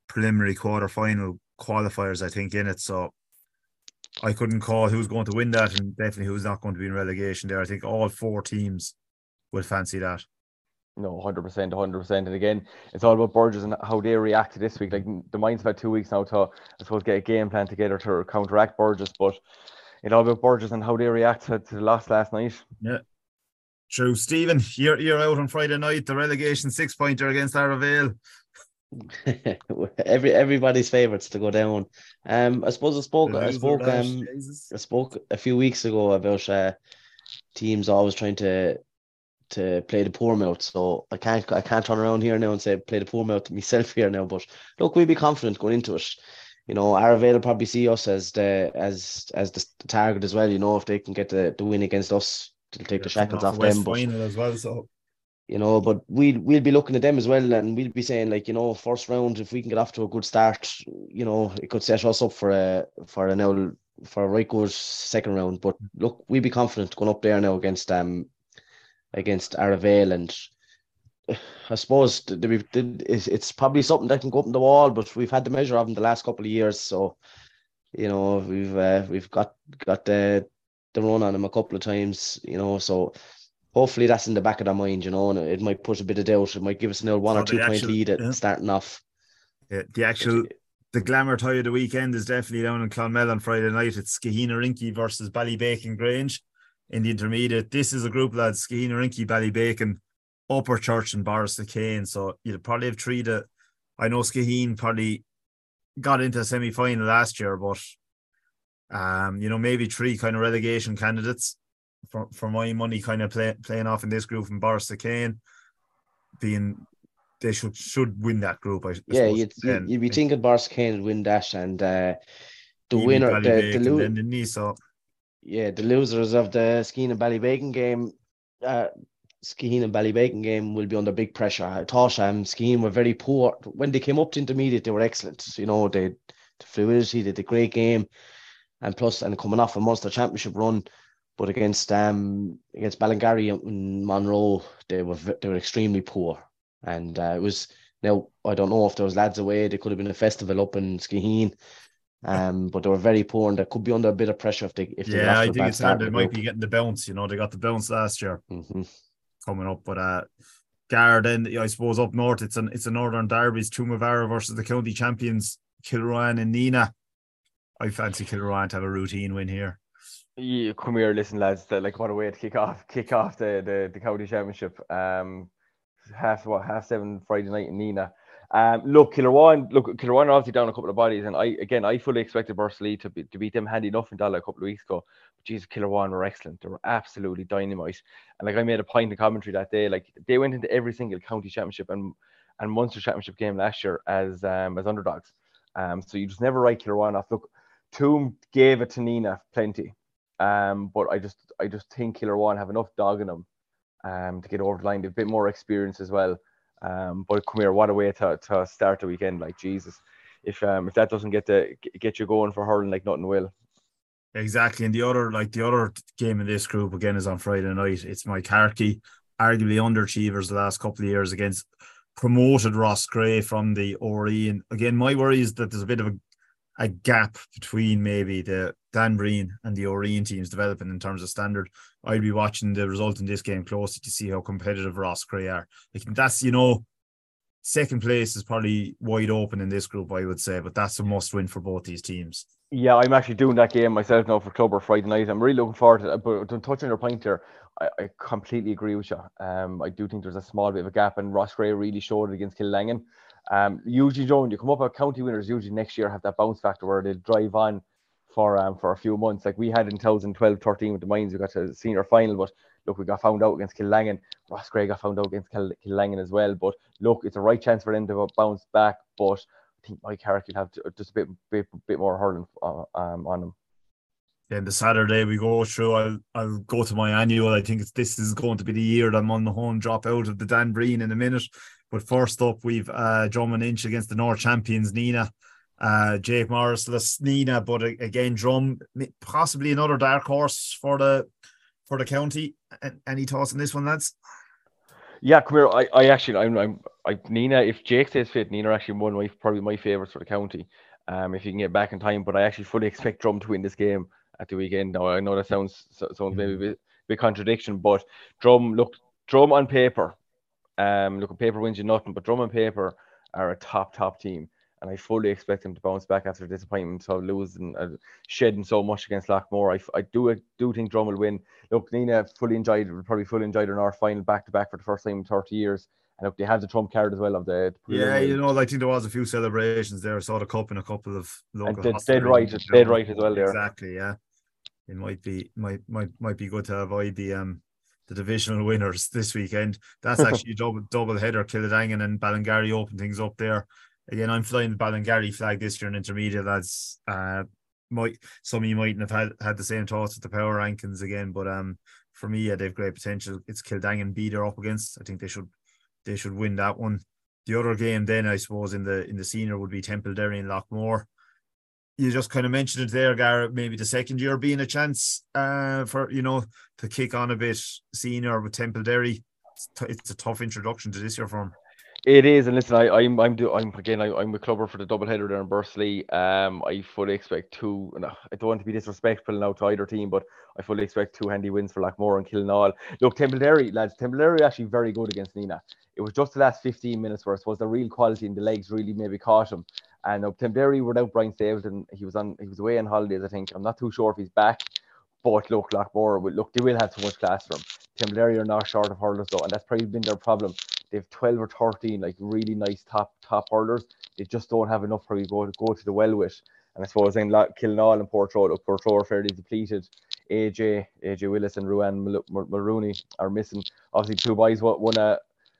preliminary quarter-final qualifiers, I think, in it, so I couldn't call who's going to win that and definitely who's not going to be in relegation there. I think all four teams would fancy that. No, 100%, 100%. And again, it's all about Burgess and how they react to this week. Like, the mind's about 2 weeks now to, I suppose, get a game plan together to counteract Burgess, but it's all about Burgess and how they react to the loss last night. Yeah. True. Stephen, you're out on Friday night, the relegation six-pointer against Arravale. Everybody's favourites to go down. I suppose I spoke a few weeks ago about teams always trying to play the poor mouth. So I can't turn around here now and say play the poor mouth myself here now. But look, we'll be confident going into it. You know, Arravale will probably see us as the target as well. You know, if they can get the win against us, they'll take the shackles off them. But, as well, so. You know, but we'll be looking at them as well, and we'll be saying, like, you know, first round, if we can get off to a good start, you know, it could set us up for a right good second round. But look, we'll be confident going up there now against Arravale, and I suppose it's probably something that can go up in the wall, but we've had the measure of them the last couple of years, so, you know, we've got the run on them a couple of times, you know, so hopefully that's in the back of their mind, you know, and it might put a bit of doubt. It might give us one or 2 point lead at starting off. Yeah, the glamour tie of the weekend is definitely down in Clonmel on Friday night. It's Skaheenarinky versus Ballybacan Grange in the intermediate. This is a group, lads: Skaheenarinky, Ballybacan, Upper Church, and Borrisokane. So you'll probably have three that I know. Skaheen probably got into a semi-final last year, but you know, maybe three kind of relegation candidates. For my money, kind of playing off in this group from Borrisokane, they should win that group. You'd be thinking Borrisokane would win that, and the winner, the losers of the Skaheen and Ballybacan game will be under big pressure. I thought Skaheen were very poor when they came up to intermediate. They were excellent. You know, the fluidity, they did a great game, and coming off a Munster championship run. But against Ballingarry and Monroe, they were extremely poor, and it was now. I don't know if there was lads away. There could have been a festival up in Skaheen, but they were very poor, and they could be under a bit of pressure if they I think it's time they might be getting the bounce. You know, they got the bounce last year coming up, but Gar, then I suppose up north it's a northern derby. It's Tumavara versus the county champions Kilroyan and Nenagh. I fancy Kilroyan to have a routine win here. Yeah, come here, listen, lads. Like, what a way to kick off the county championship. Half seven Friday night in Nenagh. Look, Kilroyan are obviously down a couple of bodies, and I fully expected Bursley to beat them handy enough in Dalla a couple of weeks ago. But Jesus, Kilroyan were excellent. They were absolutely dynamite. And like I made a point in commentary that day, like they went into every single county championship and Munster championship game last year as underdogs. So you just never write Kilroyan off. Look, Toom gave it to Nenagh plenty. But I just think Kilroyan have enough dog in them to get over the line. They've a bit more experience as well. But come here, what a way to start the weekend! Like, Jesus, if that doesn't get you going for hurling, like nothing will. Exactly, and the other game in this group again is on Friday night. It's Mycarthy, arguably underachievers the last couple of years, against promoted Ross Gray from the ORE. And again, my worry is that there's a bit of a gap between maybe the Dan Breen and the Orient teams developing in terms of standard. I'd be watching the result in this game closely to see how competitive Ross Gray are. Like, that's, you know, second place is probably wide open in this group, I would say, but that's a must win for both these teams. Yeah, I'm actually doing that game myself now for Clubber Friday night. I'm really looking forward to it. But touching your point there, I completely agree with you. I do think there's a small bit of a gap, and Ross Gray really showed it against Kiladangan. Usually, Joe, when you come up at county winners, usually next year have that bounce factor where they'll drive on for a few months. Like we had in 2012-13 with the Mines, we got to the senior final, but look, we got found out against Kiladangan. Ross Gray got found out against Kiladangan as well. But look, it's a right chance for them to bounce back, but I think Mike Carrick will have just a bit more hurling on him. Then the Saturday we go through, I'll go to my annual. I think this is going to be the year that Mullinahone drop out of the Dan Breen in a minute. But first up, we've Drummond Inch against the North Champions, Nenagh. Jake Morrisless, Nenagh, but again, Drum, possibly another dark horse for the county. Any thoughts on this one, lads? Yeah, come here. I Nenagh, if Jake stays fit, Nenagh are actually probably my favourites for the county, if you can get back in time. But I actually fully expect Drum to win this game at the weekend. Now, I know that sounds maybe a bit contradiction, but Drum on paper, paper wins you nothing, but Drum on paper are a top team, and I fully expect them to bounce back after disappointment, so losing, shedding so much against Lockmore. I do think Drum will win. Look, Nenagh probably fully enjoyed their North final back-to-back for the first time in 30 years. And look, they have the trump card as well of the. Yeah, you know, I think there was a few celebrations there. I saw the cup and a couple of local. And dead right as well there. Exactly, yeah. It might be good to avoid the divisional winners this weekend. That's actually a double header. Kiladangan and Ballingarry open things up there. Again, I'm flying the Ballingarry flag this year in intermediate. That's some of you mightn't have had the same thoughts with the power rankings again, but for me, yeah, they've great potential. It's Kiladangan B they're up against. I think they should win that one. The other game then, I suppose, in the senior would be Temple Derry and Lockmore. You just kind of mentioned it there, Garrett, maybe the second year being a chance for, you know, to kick on a bit senior with Temple Derry. It's a tough introduction to this year for him. It is, and listen, I'm with Clubber for the double header there in Bursley. I fully expect two. No, I don't want to be disrespectful now to either team, but I fully expect two handy wins for Lockmore and Killenaule. Look, Temple Derry actually very good against Nenagh. It was just the last 15 minutes where I suppose the real quality in the legs really maybe caught him. And Temple Derry without Brian Stapleton, he was away on holidays, I think. I'm not too sure if he's back. But look, Lockmore, they will have so much class for him. Temple Derry are not short of hurlers though, and that's probably been their problem. They have 12 or 13 like really nice top hurlers. They just don't have enough for you go to the well with. And I suppose then Killenaule and Portroe are fairly depleted. AJ Willis and Ruan Mulrooney are missing. Obviously, two boys won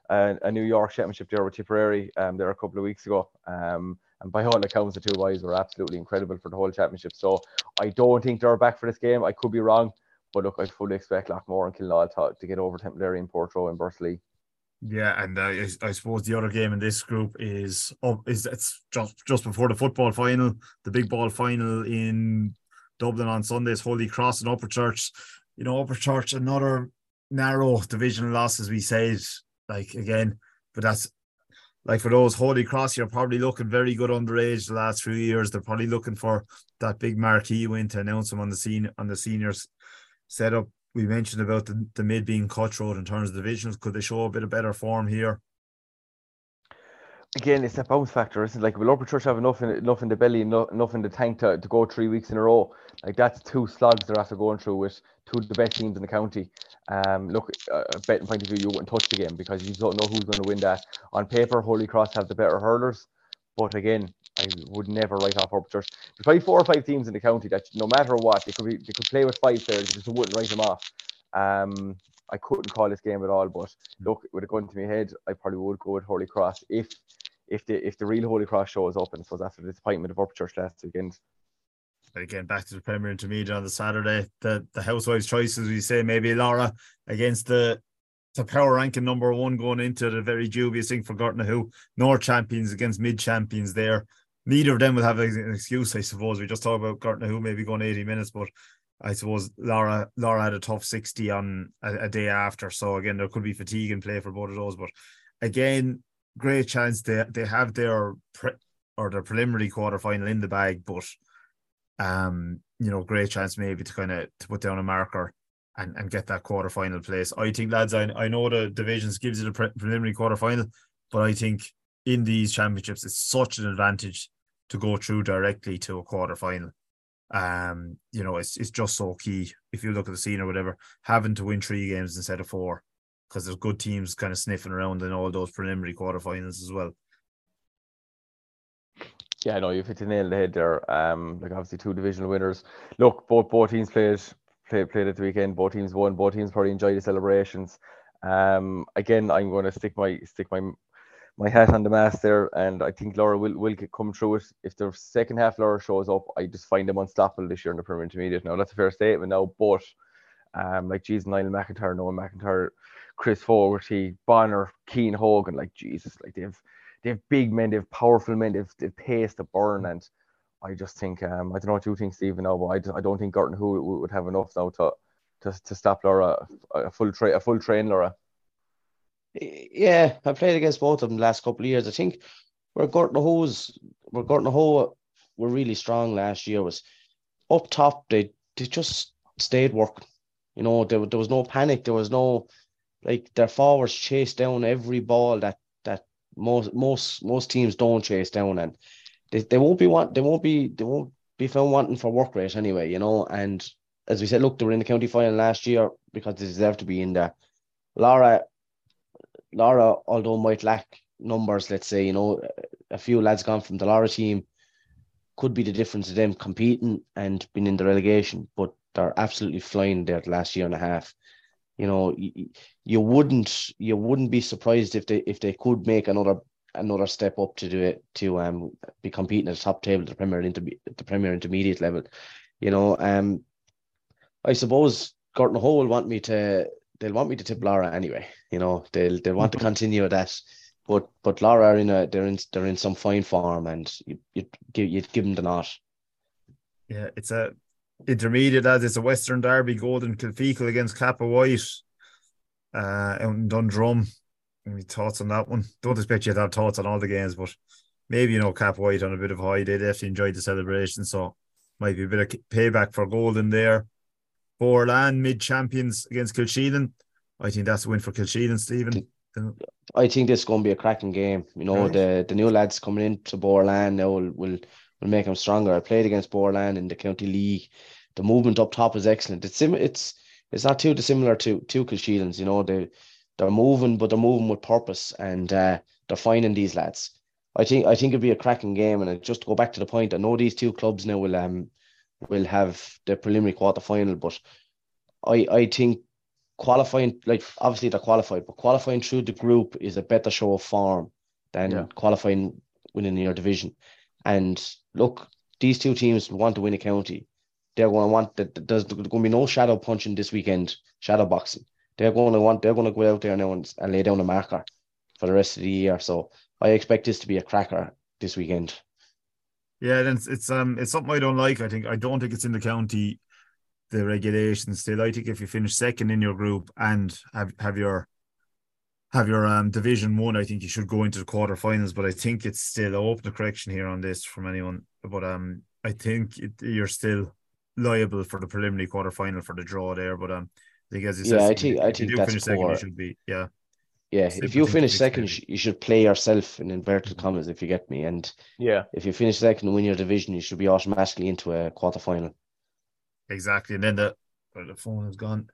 a New York Championship there with Tipperary there a couple of weeks ago. And by all accounts, the two boys were absolutely incredible for the whole championship. So I don't think they're back for this game. I could be wrong, but look, I fully expect Lockmore and Killenaule to get over Temple Derry and Portroe and Bursley. Yeah, and I suppose the other game in this group is before the football final, the big ball final in Dublin on Sundays, Holy Cross and Upper Church. You know, Upper Church, another narrow division loss, as we said, like again, but that's like for those Holy Cross, you're probably looking very good underage the last few years. They're probably looking for that big marquee win to announce them on the seniors setup. We mentioned about the mid being cutthroat in terms of divisions. Could they show a bit of better form here? Again, it's that bounce factor, isn't it? Like, will Upper Church have enough in the belly, enough in the tank to go 3 weeks in a row? Like, that's two slogs they're after going through with two of the best teams in the county. Look, betting point of view, you wouldn't touch the game because you don't know who's going to win that. On paper, Holy Cross have the better hurlers. But again, I would never write off Upper Church. There's probably 4 or 5 teams in the county that, no matter what, they could play with 5 players. You just wouldn't write them off. I couldn't call this game at all. But look, with a gun to my head, I probably would go with Holy Cross if the real Holy Cross shows up. And I suppose after the disappointment of Upper Church last weekend. Again, back to the Premier Intermediate on the Saturday. The housewives' choices, we say, maybe Lorrha against the power ranking number 1 going into the very dubious thing for Gortnahoe. North champions against mid champions there. Neither of them will have an excuse, I suppose. We just talked about Gortnahoe maybe going 80 minutes, but I suppose Lorrha had a tough 60 on a day after. So again, there could be fatigue in play for both of those. But again, great chance they have their preliminary quarterfinal in the bag. But you know, great chance maybe to kind of put down a marker and get that quarterfinal place. I think, lads, I know the divisions gives you the preliminary quarterfinal, but I think in these championships, it's such an advantage to go through directly to a quarterfinal. It's just so key. If you look at the scene or whatever, having to win 3 games instead of 4, because there's good teams kind of sniffing around in all those preliminary quarterfinals as well. Yeah, no, you've hit the nail on the head there. Obviously 2 divisional winners. Look, both teams played at the weekend. Both teams won. Both teams probably enjoyed the celebrations. Again, I'm going to stick my hat on the mast there, and I think Lorrha will come through it. If the second half Lorrha shows up, I just find them unstoppable this year in the Premier Intermediate. Now, that's a fair statement now, but Niall McIntyre, Noel McIntyre, Chris Fogarty, Bonner, Keane Hogan, they've big men, they've powerful men, they've pace to burn, and I just think I don't know what you think, Stephen, now, but I don't think Gorton Hoole would have enough now to stop Lorrha, a full train Lorrha. Yeah, I played against both of them the last couple of years. I think where Gorton Hoole were really strong last year was up top. They just stayed working. You know, there was no panic. There was no their forwards chased down every ball that most teams don't chase down, and they won't be found wanting for work rate anyway. You know, and as we said, look, they were in the county final last year because they deserve to be in there. Lorrha, although might lack numbers, let's say, you know, a few lads gone from the Lorrha team could be the difference of them competing and being in the relegation, but they're absolutely flying there the last year and a half. You know, you wouldn't be surprised if they could make another step up to do it, to be competing at the top table, the Premier Intermediate level. You know, I suppose Gorton Hoole will want me to. They'll want me to tip Lorrha anyway. You know, they want to continue that, but Lorrha they're in some fine form, and you'd give them the nod. Yeah, it's a intermediate as it's a Western Derby, Golden Kilfeacle against Kappa White, out in Dundrum. Any thoughts on that one? Don't expect you to have thoughts on all the games, but maybe, you know, Kappa White on a bit of high. They definitely enjoyed the celebration, so might be a bit of payback for Golden there. Borland, mid-champions against Kilsheelan. I think that's a win for Kilsheelan, Stephen. I think this is going to be a cracking game. You know, right. The new lads coming into Borland now will make them stronger. I played against Borland in the county league. The movement up top is excellent. It's not too dissimilar to Kilsheelan's. You know, they're moving, but they're moving with purpose, and they're finding these lads. I think it'll be a cracking game, and just to go back to the point, I know these two clubs now will have the preliminary quarter final, but I think qualifying, obviously they're qualified, but qualifying through the group is a better show of form than qualifying within your division. And look, these two teams want to win a county. They're going to want that. There's going to be no shadow punching this weekend, shadow boxing. They're going to go out there now and lay down a marker for the rest of the year. So I expect this to be a cracker this weekend. Yeah, then it's something I don't like. I don't think it's in the county, the regulations still. I think if you finish second in your group and have your division one, I think you should go into the quarterfinals. But I think it's still open to correction here on this from anyone. But I think you're still liable for the preliminary quarterfinal for the draw there. But I think as you said, I think that's finish second, you should be Yeah, if you finish second, you should play yourself in inverted commas, if you get me. And yeah, if you finish second and win your division, you should be automatically into a quarter final. Exactly. And then the phone is gone.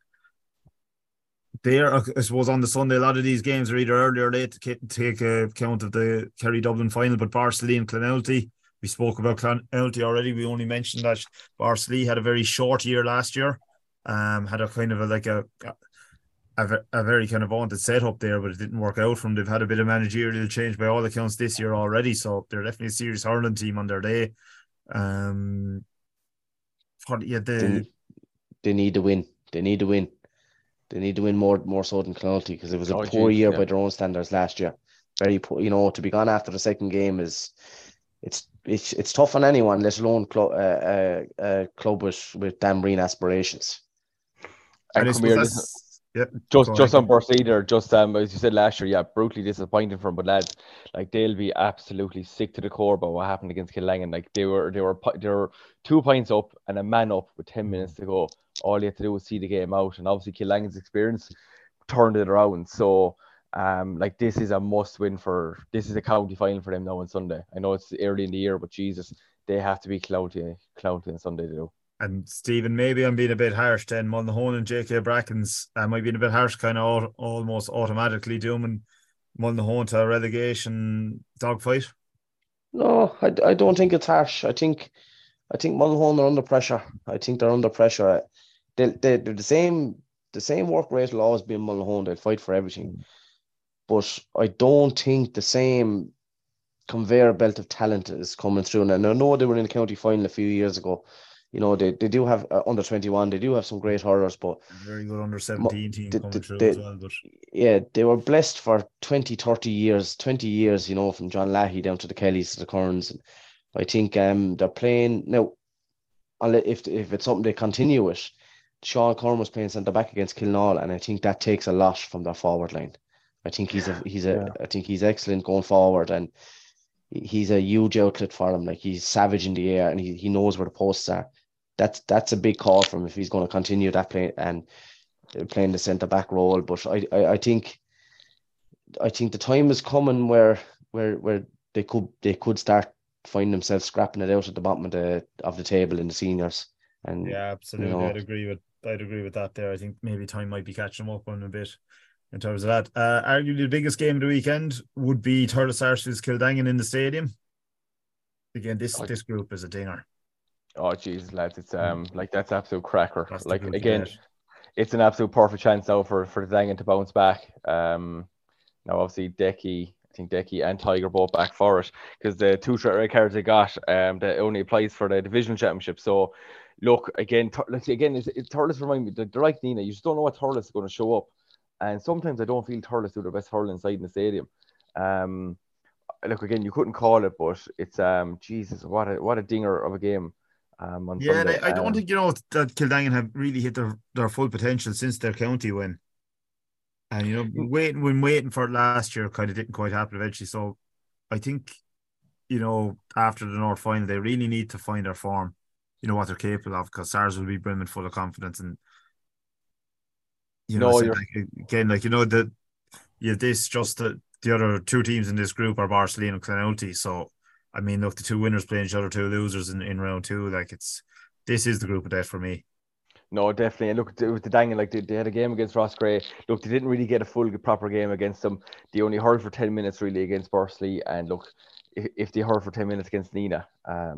There, I suppose on the Sunday, a lot of these games are either early or late to take account of the Kerry-Dublin final, but Barnsley and Clonoulty, we spoke about Clonoulty already. We only mentioned that Barnsley had a very short year last year, had a kind of a very kind of vaunted setup there, but it didn't work out for them. They've had a bit of managerial change by all accounts this year already, so they're definitely a serious hurling team on their day. They need to win. They need to win more so than Clonoulty, because it was a poor year by their own standards last year. Very poor, you know. To be gone after the second game is it's tough on anyone, let alone club with Dan Breen aspirations. Yep. Just on Barnsley there, as you said last year, brutally disappointing for them. But lads, they'll be absolutely sick to the core about what happened against Kiladangan. They were 2 points up and a man up with 10 minutes to go. All you had to do was see the game out, and obviously Kiladangan's experience turned it around. So Like, this is a must win for, this is a county final for them now on Sunday. I know it's early in the year, but Jesus, they have to be Clonoulty on Sunday, they do. And Stephen, maybe I'm being a bit harsh then. Mullinahone and J.K. Bracken's, am I being a bit harsh, kind of almost automatically dooming Mullinahone to a relegation dogfight? No, I don't think it's harsh. I think Mullinahone are under pressure. I think they're under pressure. They're the same work rate will always be in Mullinahone. They'll fight for everything. But I don't think the same conveyor belt of talent is coming through. And I know they were in the county final a few years ago. You know, they do have under 21. They do have some great hurlers, but very good under 17 team coming through as well. But yeah, they were blessed for 20 years, you know, from John Lahey down to the Kellys to the Currans. And I think they're playing now. If it's something they continue with, Sean Curran was playing centre back against Killenaule, and I think that takes a lot from their forward line. I think I think he's excellent going forward, and he's a huge outlet for him. Like, he's savage in the air, and he knows where the posts are. That's a big call for him if he's going to continue that play and playing the centre back role. But I think the time is coming where they could start finding themselves scrapping it out at the bottom of the table in the seniors. And yeah, absolutely, you know, I'd agree with that there. I think maybe time might be catching them up on a bit. In terms of that, arguably the biggest game of the weekend would be Thurles-Sarsfield's Kildangan in the stadium. Again, this group is a dinger. Oh, Jesus, lads, it's like, that's absolute cracker. That's like, again, it's an absolute perfect chance now for the Dangan to bounce back. Now obviously Decky and Tiger both back for it, because the two straight red cards they got, that only applies for the divisional championship. So look, again, Thurles remind me, they're like Nina. You just don't know what Thurles is going to show up. And sometimes I don't feel Thurles do their best hurling side in the stadium. Look, again, you couldn't call it, but it's Jesus, what a dinger of a game. Sunday. And I don't think, you know, that Kildangan have really hit their full potential since their county win. And, you know, waiting for it last year kind of didn't quite happen eventually. So I think, you know, after the North final, they really need to find their form, you know, what they're capable of, because Sars will be brimming full of confidence. And you know, the other two teams in this group are Barcelona and Clonoulty. So, I mean, look, the two winners playing each other, two losers in round two. Like, this is the group of death for me. No, definitely. And look, with the Dangan, like, they had a game against Ross Gray. Look, they didn't really get a full proper game against them. They only hurled for 10 minutes really against Barcelona. And look, if they hurled for 10 minutes against Nenagh.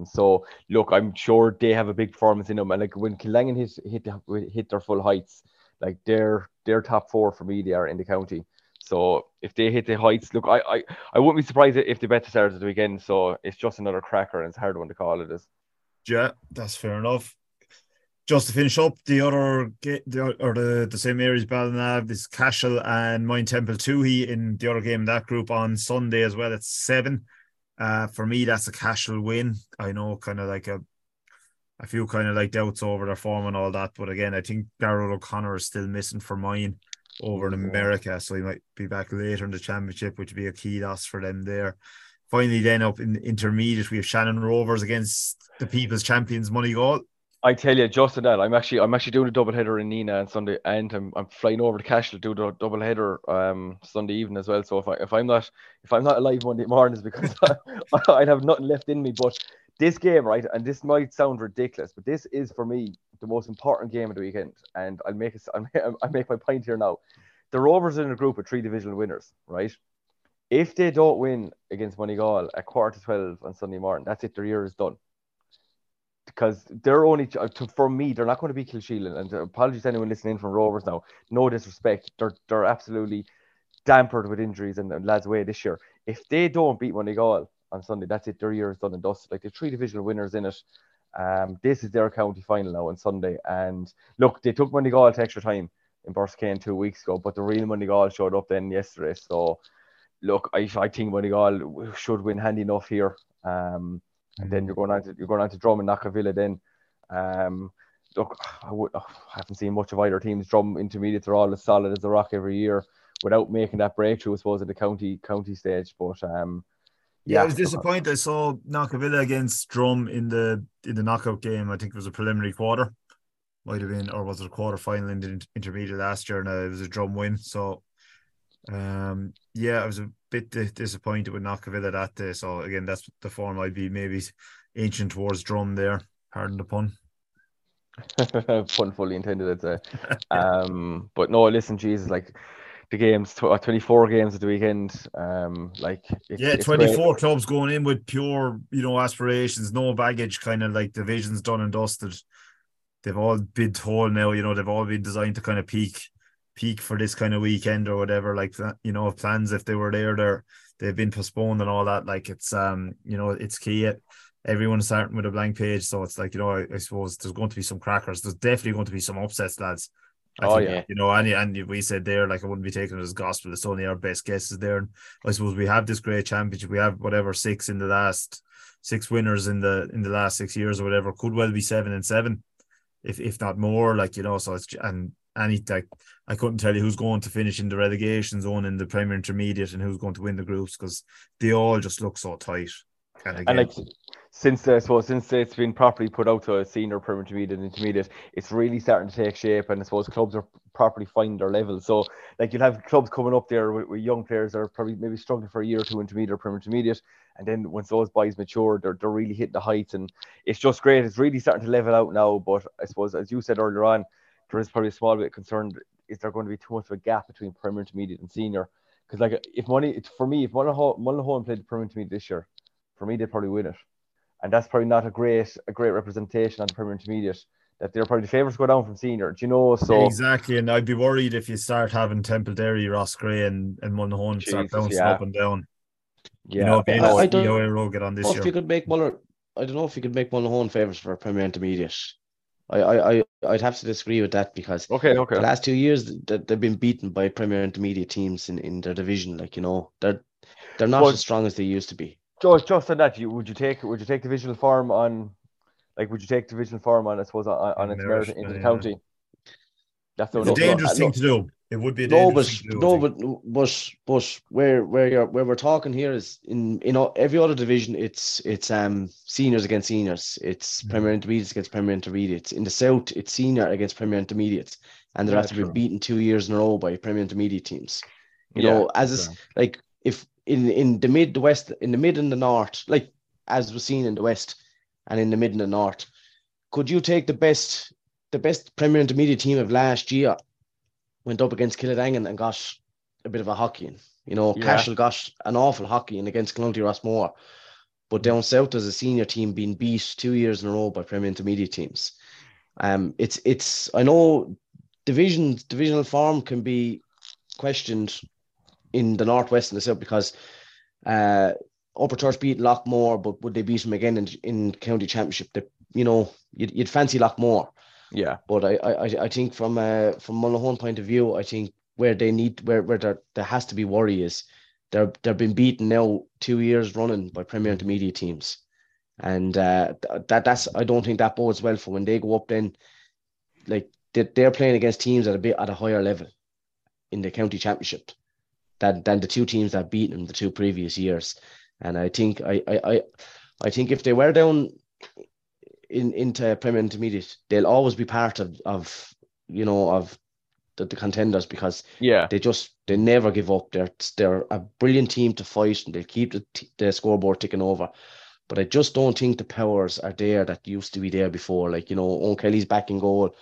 So look, I'm sure they have a big performance in them. And like, when Kildangan hit their full heights, like, they're top four for me. They are in the county. So if they hit the heights, look, I wouldn't be surprised if they bet the Stars at the weekend. So it's just another cracker, and it's a hard one to call it is. Yeah, that's fair enough. Just to finish up, the St. Mary's Ballinan, this Cashel and Moyne Temple Tuaithe in the other game in that group on Sunday as well at 7. For me, that's a Cashel win. I know, kind of like a few kind of like doubts over their form and all that. But again, I think Darrell O'Connor is still missing for Moyne over in America. So he might be back later in the championship, which would be a key loss for them there. Finally, then up in intermediate, we have Shannon Rovers against the People's Champions Moneygall. I tell you, just in that, I'm actually doing a double header in Nenagh on Sunday, and I'm flying over to Cashel to do a double header Sunday evening as well. So if I'm not alive Monday morning, it's because I'd have nothing left in me. But this game, right, and this might sound ridiculous, but this is for me the most important game of the weekend. And I'll make my point here now. The Rovers are in a group of 3 divisional winners, right? If they don't win against Moneygall at 12:15 on Sunday morning, that's it. Their year is done. Because for me, they're not going to be Kilsheelan. And apologies to anyone listening from Rovers now. No disrespect. They're absolutely dampered with injuries and lads away this year. If they don't beat Moneygall on Sunday, that's it. Their year is done and dusted. Like, they're 3 divisional winners in it. This is their county final now on Sunday. And look, they took Moneygall to extra time in Borrisokane 2 weeks ago, but the real Moneygall showed up then yesterday. So look, I think Moneygall should win handy enough here. And then you're going on to Drum and Knockavilla then. Look, I haven't seen much of either team's Drum intermediates are all as solid as the rock every year without making that breakthrough, I suppose, at the county stage. But I was disappointed. I saw Knockavilla against Drum in the knockout game. I think it was a preliminary quarter. Might have been, or was it a quarter final in the intermediate last year, and it was a Drum win. So Yeah, I was a bit disappointed with Knockavilla that day. So again, that's the form I'd be maybe ancient towards Drum there. Pardon the pun. Pun fully intended, I'd say. But no, listen, Jesus, like the games, 24 games at the weekend. Like it, yeah, 24 clubs going in with pure, you know, aspirations, no baggage, kind of like divisions done and dusted. They've all been told now, you know, they've all been designed to kind of peak for this kind of weekend or whatever, like that, you know, plans, if they were there, they've been postponed and all that. Like it's, you know, it's key. Everyone's starting with a blank page. So it's like, you know, I suppose there's going to be some crackers. There's definitely going to be some upsets, lads. I think, you know, and we said there, like, I wouldn't be taking it as gospel. It's only our best guesses there. And I suppose we have this great championship. We have whatever six winners in the last 6 years or whatever, could well be 7 and 7. If not more, like, you know, so it's, and any, like, I couldn't tell you who's going to finish in the relegation zone in the Premier Intermediate and who's going to win the groups, because they all just look so tight. And like, since it's been properly put out to a senior, Premier Intermediate, and Intermediate, it's really starting to take shape, and I suppose clubs are properly finding their level. So like, you'll have clubs coming up there with young players that are probably maybe struggling for a year or two Intermediate or Premier Intermediate, and then once those boys mature, they're really hitting the heights, and it's just great. It's really starting to level out now. But I suppose, as you said earlier on, there is probably a small bit concerned: is there going to be too much of a gap between Premier Intermediate and senior? Because like, if Mullinahone played the Premier Intermediate this year, for me, they probably win it, and that's probably not a great representation on the Premier Intermediate. That they're probably the favourites go down from senior, do you know? So exactly, and I'd be worried if you start having Temple Derry, Ross Gray, and Mullinahone start bouncing up and down. Yeah, you know, I don't know if you could make Mullinahone favourites for Premier Intermediate. I'd have to disagree with that, because the last 2 years they've been beaten by Premier Intermediate teams in their division. Like, you know, they're not as strong as they used to be. George, just on that, would you take divisional form on, like, I suppose, on its merit into the county? That's a dangerous thing to do. It would be a dangerous thing to do. But where we're talking here is in every other division, it's seniors against seniors, it's Premier Intermediates against Premier Intermediates. In the south, it's senior against Premier Intermediates, and they'll have to be beaten 2 years in a row by Premier Intermediate teams. In the mid, the west, in the mid and the north, like as was seen in the west and in the mid and the north, could you take the best Premier Intermediate team of last year went up against Kiladangan and got a bit of a hockeying? You know, Cashel got an awful hockeying against Clonoulty Rossmore, but down south there's a senior team being beat 2 years in a row by Premier Intermediate teams. It's I know divisional form can be questioned in the northwest and the south, because Upper Church beat Lockmore, but would they beat him again in county championship? They, you know, you'd fancy Lockmore. Yeah, but I think from Mullinahone point of view, I think where there has to be worry is they've been beaten now 2 years running by Premier Intermediate teams, and that's I don't think that bodes well for when they go up. Then, like, they're playing against teams at a higher level in the county championship than the two teams that beat them the two previous years. And I think I think if they were down into Premier Intermediate, they'll always be part of you know, of the contenders, because they never give up. They're a brilliant team to fight, and they keep the scoreboard ticking over. But I just don't think the powers are there that used to be there before. Like, you know, Owen Kelly's back in goal.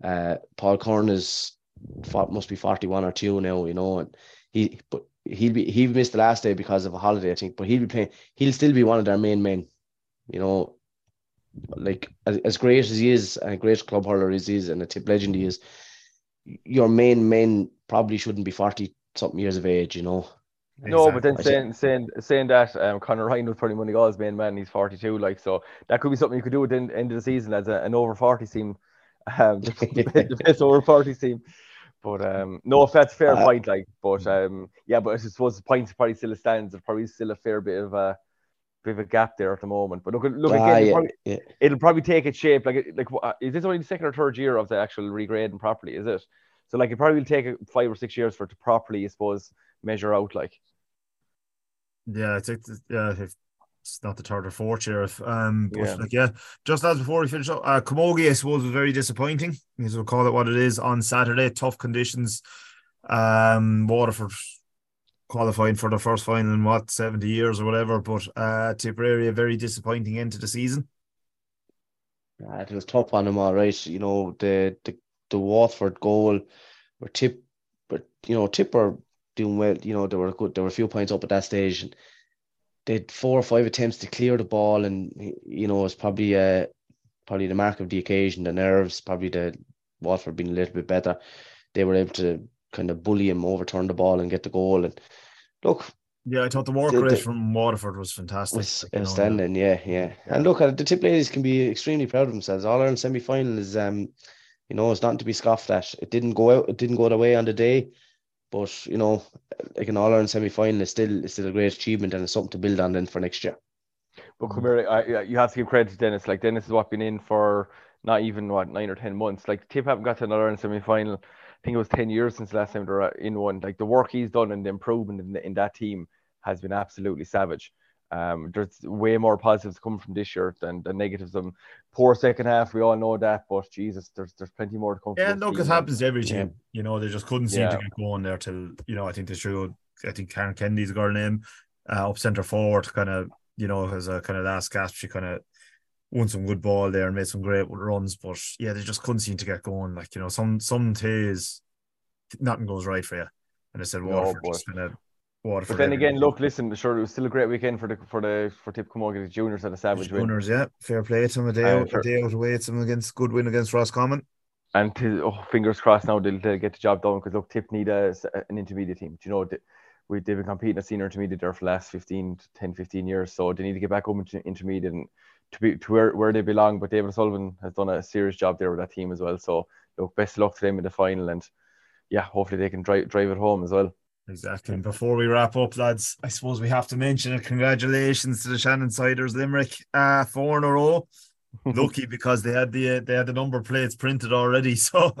Paul Curran must be 41 or 2 now, you know, and he missed the last day because of a holiday, I think. But he'll still be one of their main men, you know. Like, as great as he is, and a great club hurler as he is, and a tip legend he is, your main men probably shouldn't be 40-something years of age, you know. Exactly. No, but then saying that, Conor Ryan was probably Moneygall's main man. He's 42, like, so that could be something you could do at the end of the season as an over 40 team, the best over 40 team. But no, if that's a fair point, like, but but I suppose the points probably still stands. There's probably still a fair bit of a gap there at the moment. But look, it'll probably take its shape. Like, is this only the second or third year of the actual regrading properly? Is it? So like, it probably will take 5 or 6 years for it to properly, I suppose, measure out. Like, yeah, it's not the third or fourth sheriff. Just as before we finish up, Camogie, I suppose, was very disappointing. We'll call it what it is. On Saturday, tough conditions. Waterford qualifying for the first final in what, 70 years or whatever, but Tipperary, a very disappointing end to the season. It was tough on them, all right. You know, the Waterford goal were Tipper doing well, you know, they were a few points up at that stage, and they had 4 or 5 attempts to clear the ball, and you know, it's probably probably the mark of the occasion, the nerves, probably the Waterford being a little bit better. They were able to kind of bully him, overturn the ball and get the goal. And look, yeah, I thought the work rate from Waterford was fantastic. Was outstanding, yeah. And look, the Tip ladies can be extremely proud of themselves. All Ireland semi-final is, you know, it's nothing to be scoffed at. It didn't go out, it didn't go the way on the day, but you know, like an All Ireland semi-final is still a great achievement, and it's something to build on then for next year. But come here, you have to give credit to Dennis. Like, Dennis has been in for not even 9 or 10 months. Like, Tip haven't got to an All Ireland semi-final. I think it was 10 years since the last time they're in one. Like, the work he's done and the improvement in that team has been absolutely savage. There's way more positives come from this year than the negatives. Poor second half, we all know that, but Jesus, there's plenty more to come. Yeah, look, it happens to every team. You know, they just couldn't seem to get going there till, you know, I think they showed, I think Karen Kennedy's girl name, up centre forward, kind of, you know, as a kind of last gasp, she kind of won some good ball there and made some great runs, but yeah, they just couldn't seem to get going. Like, you know, some days nothing goes right for you, and I said Waterford just kind of. But then again, look, listen, sure, it was still a great weekend for Tip Camogie, the juniors had a savage win. Juniors, yeah, fair play to them, a day out away, it's them against good win against Roscommon. And fingers crossed now they'll get the job done, because look, Tip need an intermediate team. Do you know, they've been competing at senior intermediate there for the last 10-15 years, so they need to get back up into intermediate and to where they belong. But David Sullivan has done a serious job there with that team as well. So look, best of luck to them in the final, and yeah, hopefully they can drive it home as well. Exactly. And before we wrap up, lads, I suppose we have to mention it. Congratulations to the Shannon Siders Limerick, 4 in a row. Lucky because they had the number plates printed already, so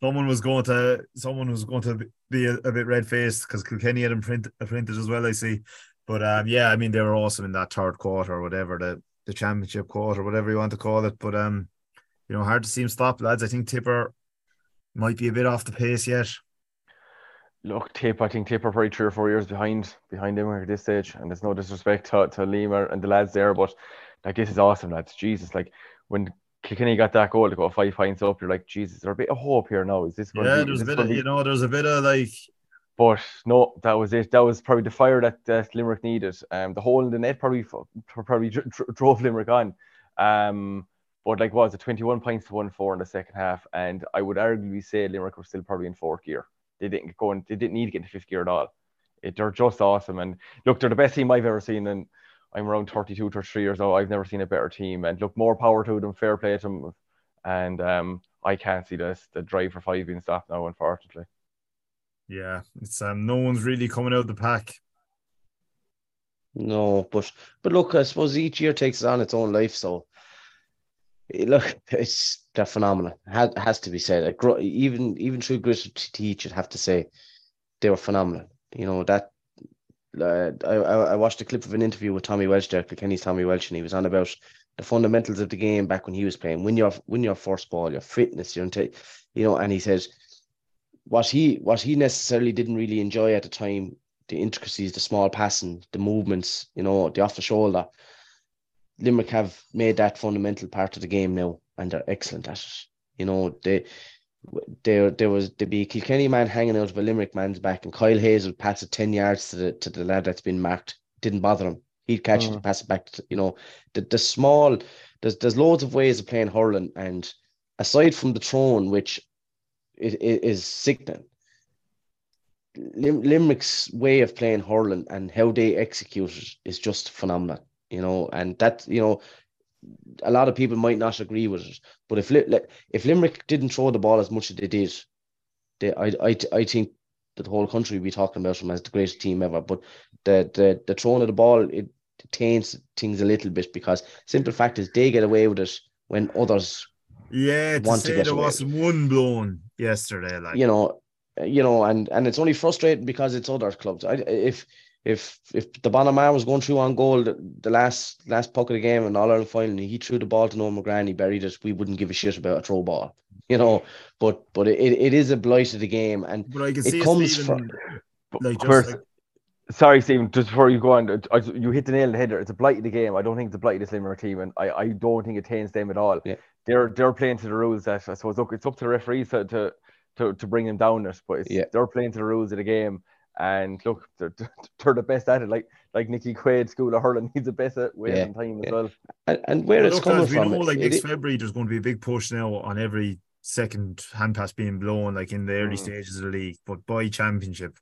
someone was going to be a bit red faced because Kilkenny had them printed as well, I see. But yeah, I mean, they were awesome in that third quarter or whatever, the championship quarter, whatever you want to call it. But you know, hard to see them stop, lads. I think Tipper might be a bit off the pace yet. Look, Tip, I think Tip are probably 3 or 4 years behind them at this stage, and there's no disrespect to Lima and the lads there, but like, this is awesome, lads. Jesus, like, when Kilkenny got that goal to go 5 points up, you're like, Jesus, there's a bit of hope here now. Is this going to be? Yeah, there's a bit of, you know, there's a bit of like. But no, that was it. That was probably the fire that Limerick needed. The hole in the net probably drove Limerick on. But like, what was it, 21 points to 1-4 in the second half, and I would arguably say Limerick was still probably in fourth gear. They didn't get going. They didn't need to get into fifth gear at all. They're just awesome. And look, they're the best team I've ever seen. And I'm around 32, 33 years old. I've never seen a better team. And look, more power to them. Fair play to them. And I can't see the drive for five being stopped now, unfortunately. Yeah, it's no one's really coming out of the pack. No, but look, I suppose each year takes on its own life. So look, they're phenomenal. Has to be said. Like, even through gritted teeth, you'd have to say they were phenomenal. You know that. I watched a clip of an interview with Tommy Welch there, Kilkenny's Tommy Welch, and he was on about the fundamentals of the game back when he was playing. When your first ball, your fitness, your you know. And he says what he necessarily didn't really enjoy at the time, the intricacies, the small passing, the movements, you know, the off the shoulder. Limerick have made that fundamental part of the game now, and they're excellent at it. You know, there'd be a Kilkenny man hanging out of a Limerick man's back, and Kyle Hayes would pass it 10 yards to the lad that's been marked. Didn't bother him. He'd catch it and pass it back. To, you know, there's loads of ways of playing hurling, and aside from the throne, which is sickening, Limerick's way of playing hurling and how they execute it is just phenomenal. You know, and that, you know, a lot of people might not agree with it, but if Limerick didn't throw the ball as much as they did, I think that the whole country would be talking about them as the greatest team ever. But the throwing of the ball, it taints things a little bit, because simple fact is they get away with it when others want to get away. There was one blown yesterday, like, you know, and it's only frustrating because it's other clubs. If the Bonamar was going through on goal the last puck of the game and All Ireland final, and he threw the ball to Noel McGrann, he buried it, we wouldn't give a shit about a throw ball, you know. But it is a blight of the game, and but I can see it comes from Sorry, Stephen, just before you go on, you hit the nail on the head there. It's a blight of the game. I don't think it's a blight of this Limerick team, and I don't think it taints them at all. Yeah. They're playing to the rules that I suppose, look, it's up to the referees to bring them down it, but they're playing to the rules of the game. And look, they're the best at it. Like Nicky Quaid, School of Hurling, he's the best at waiting time as well. And where it's coming from, we know, like next February, there's going to be a big push now on every second hand pass being blown, like in the early stages of the league. But by championship,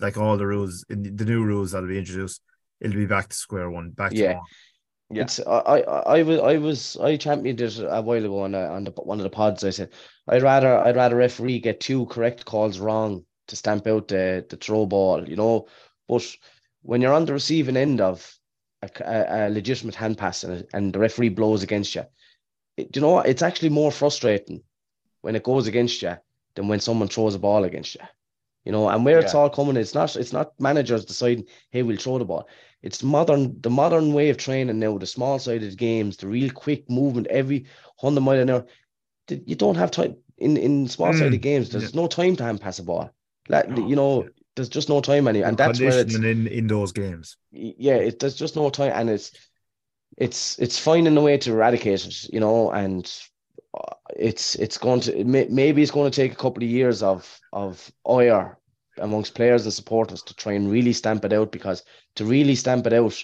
like all the rules, the new rules that'll be introduced, it'll be back to square one. Back to normal. Yeah. It's I championed it a while ago on one of the pods. I said I'd rather referee get two correct calls wrong to stamp out the throw ball, you know. But when you're on the receiving end of a legitimate hand pass and the referee blows against you, you know, it's actually more frustrating when it goes against you than when someone throws a ball against you, you know. And where it's all coming, it's not managers deciding, hey, we'll throw the ball. It's the modern way of training now, the small-sided games, the real quick movement, every 100 mile an hour. You don't have time in small-sided games. There's no time to hand pass a ball. You know, there's just no time anymore, and that's where it's in those games. Yeah, there's just no time, and it's finding a way to eradicate it, you know. And it's going to take a couple of years of ire amongst players and supporters to try and really stamp it out. Because to really stamp it out,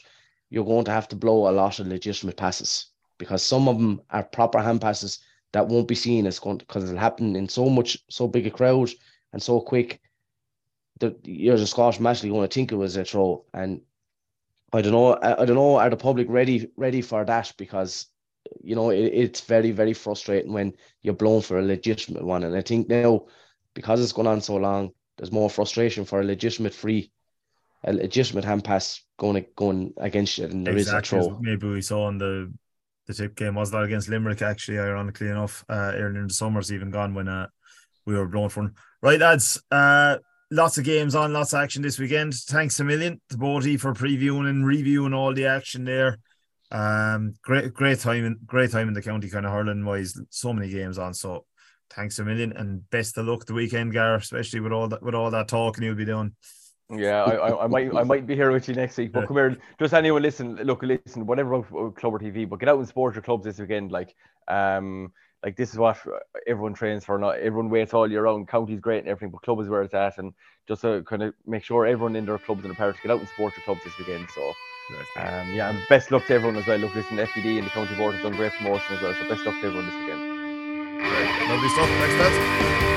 you're going to have to blow a lot of legitimate passes, because some of them are proper hand passes that won't be seen as going, because it'll happen in so big a crowd. And so quick, you're the Scottish match going to think it was a throw. And I don't know, are the public ready for that? Because, you know, it's very, very frustrating when you're blown for a legitimate one. And I think now, because it's gone on so long, there's more frustration for a legitimate hand pass going against you than there is a throw. Maybe we saw in the tip game, was that against Limerick, actually, ironically enough, earlier in the summer, it's even gone when we were blown for one. Right, lads, lots of games on, lots of action this weekend. Thanks a million to both of you for previewing and reviewing all the action there. Great time in the county, kind of hurling-wise. So many games on, so thanks a million and best of luck the weekend, Gar, especially with all that talking you'll be doing. Yeah, I might be here with you next week. But come here, just anyone listen, whatever club or TV, but get out and support your clubs this weekend. Like this is what everyone trains for. Not everyone waits all year round. County's great and everything, but club is where it's at. And just to kind of make sure everyone in their clubs and the parish get out and support your clubs this weekend. So, and best luck to everyone as well. Look, listen, FPD and the county board have done great promotion as well. So best luck to everyone this weekend. Great, lovely stuff. Thanks, lads.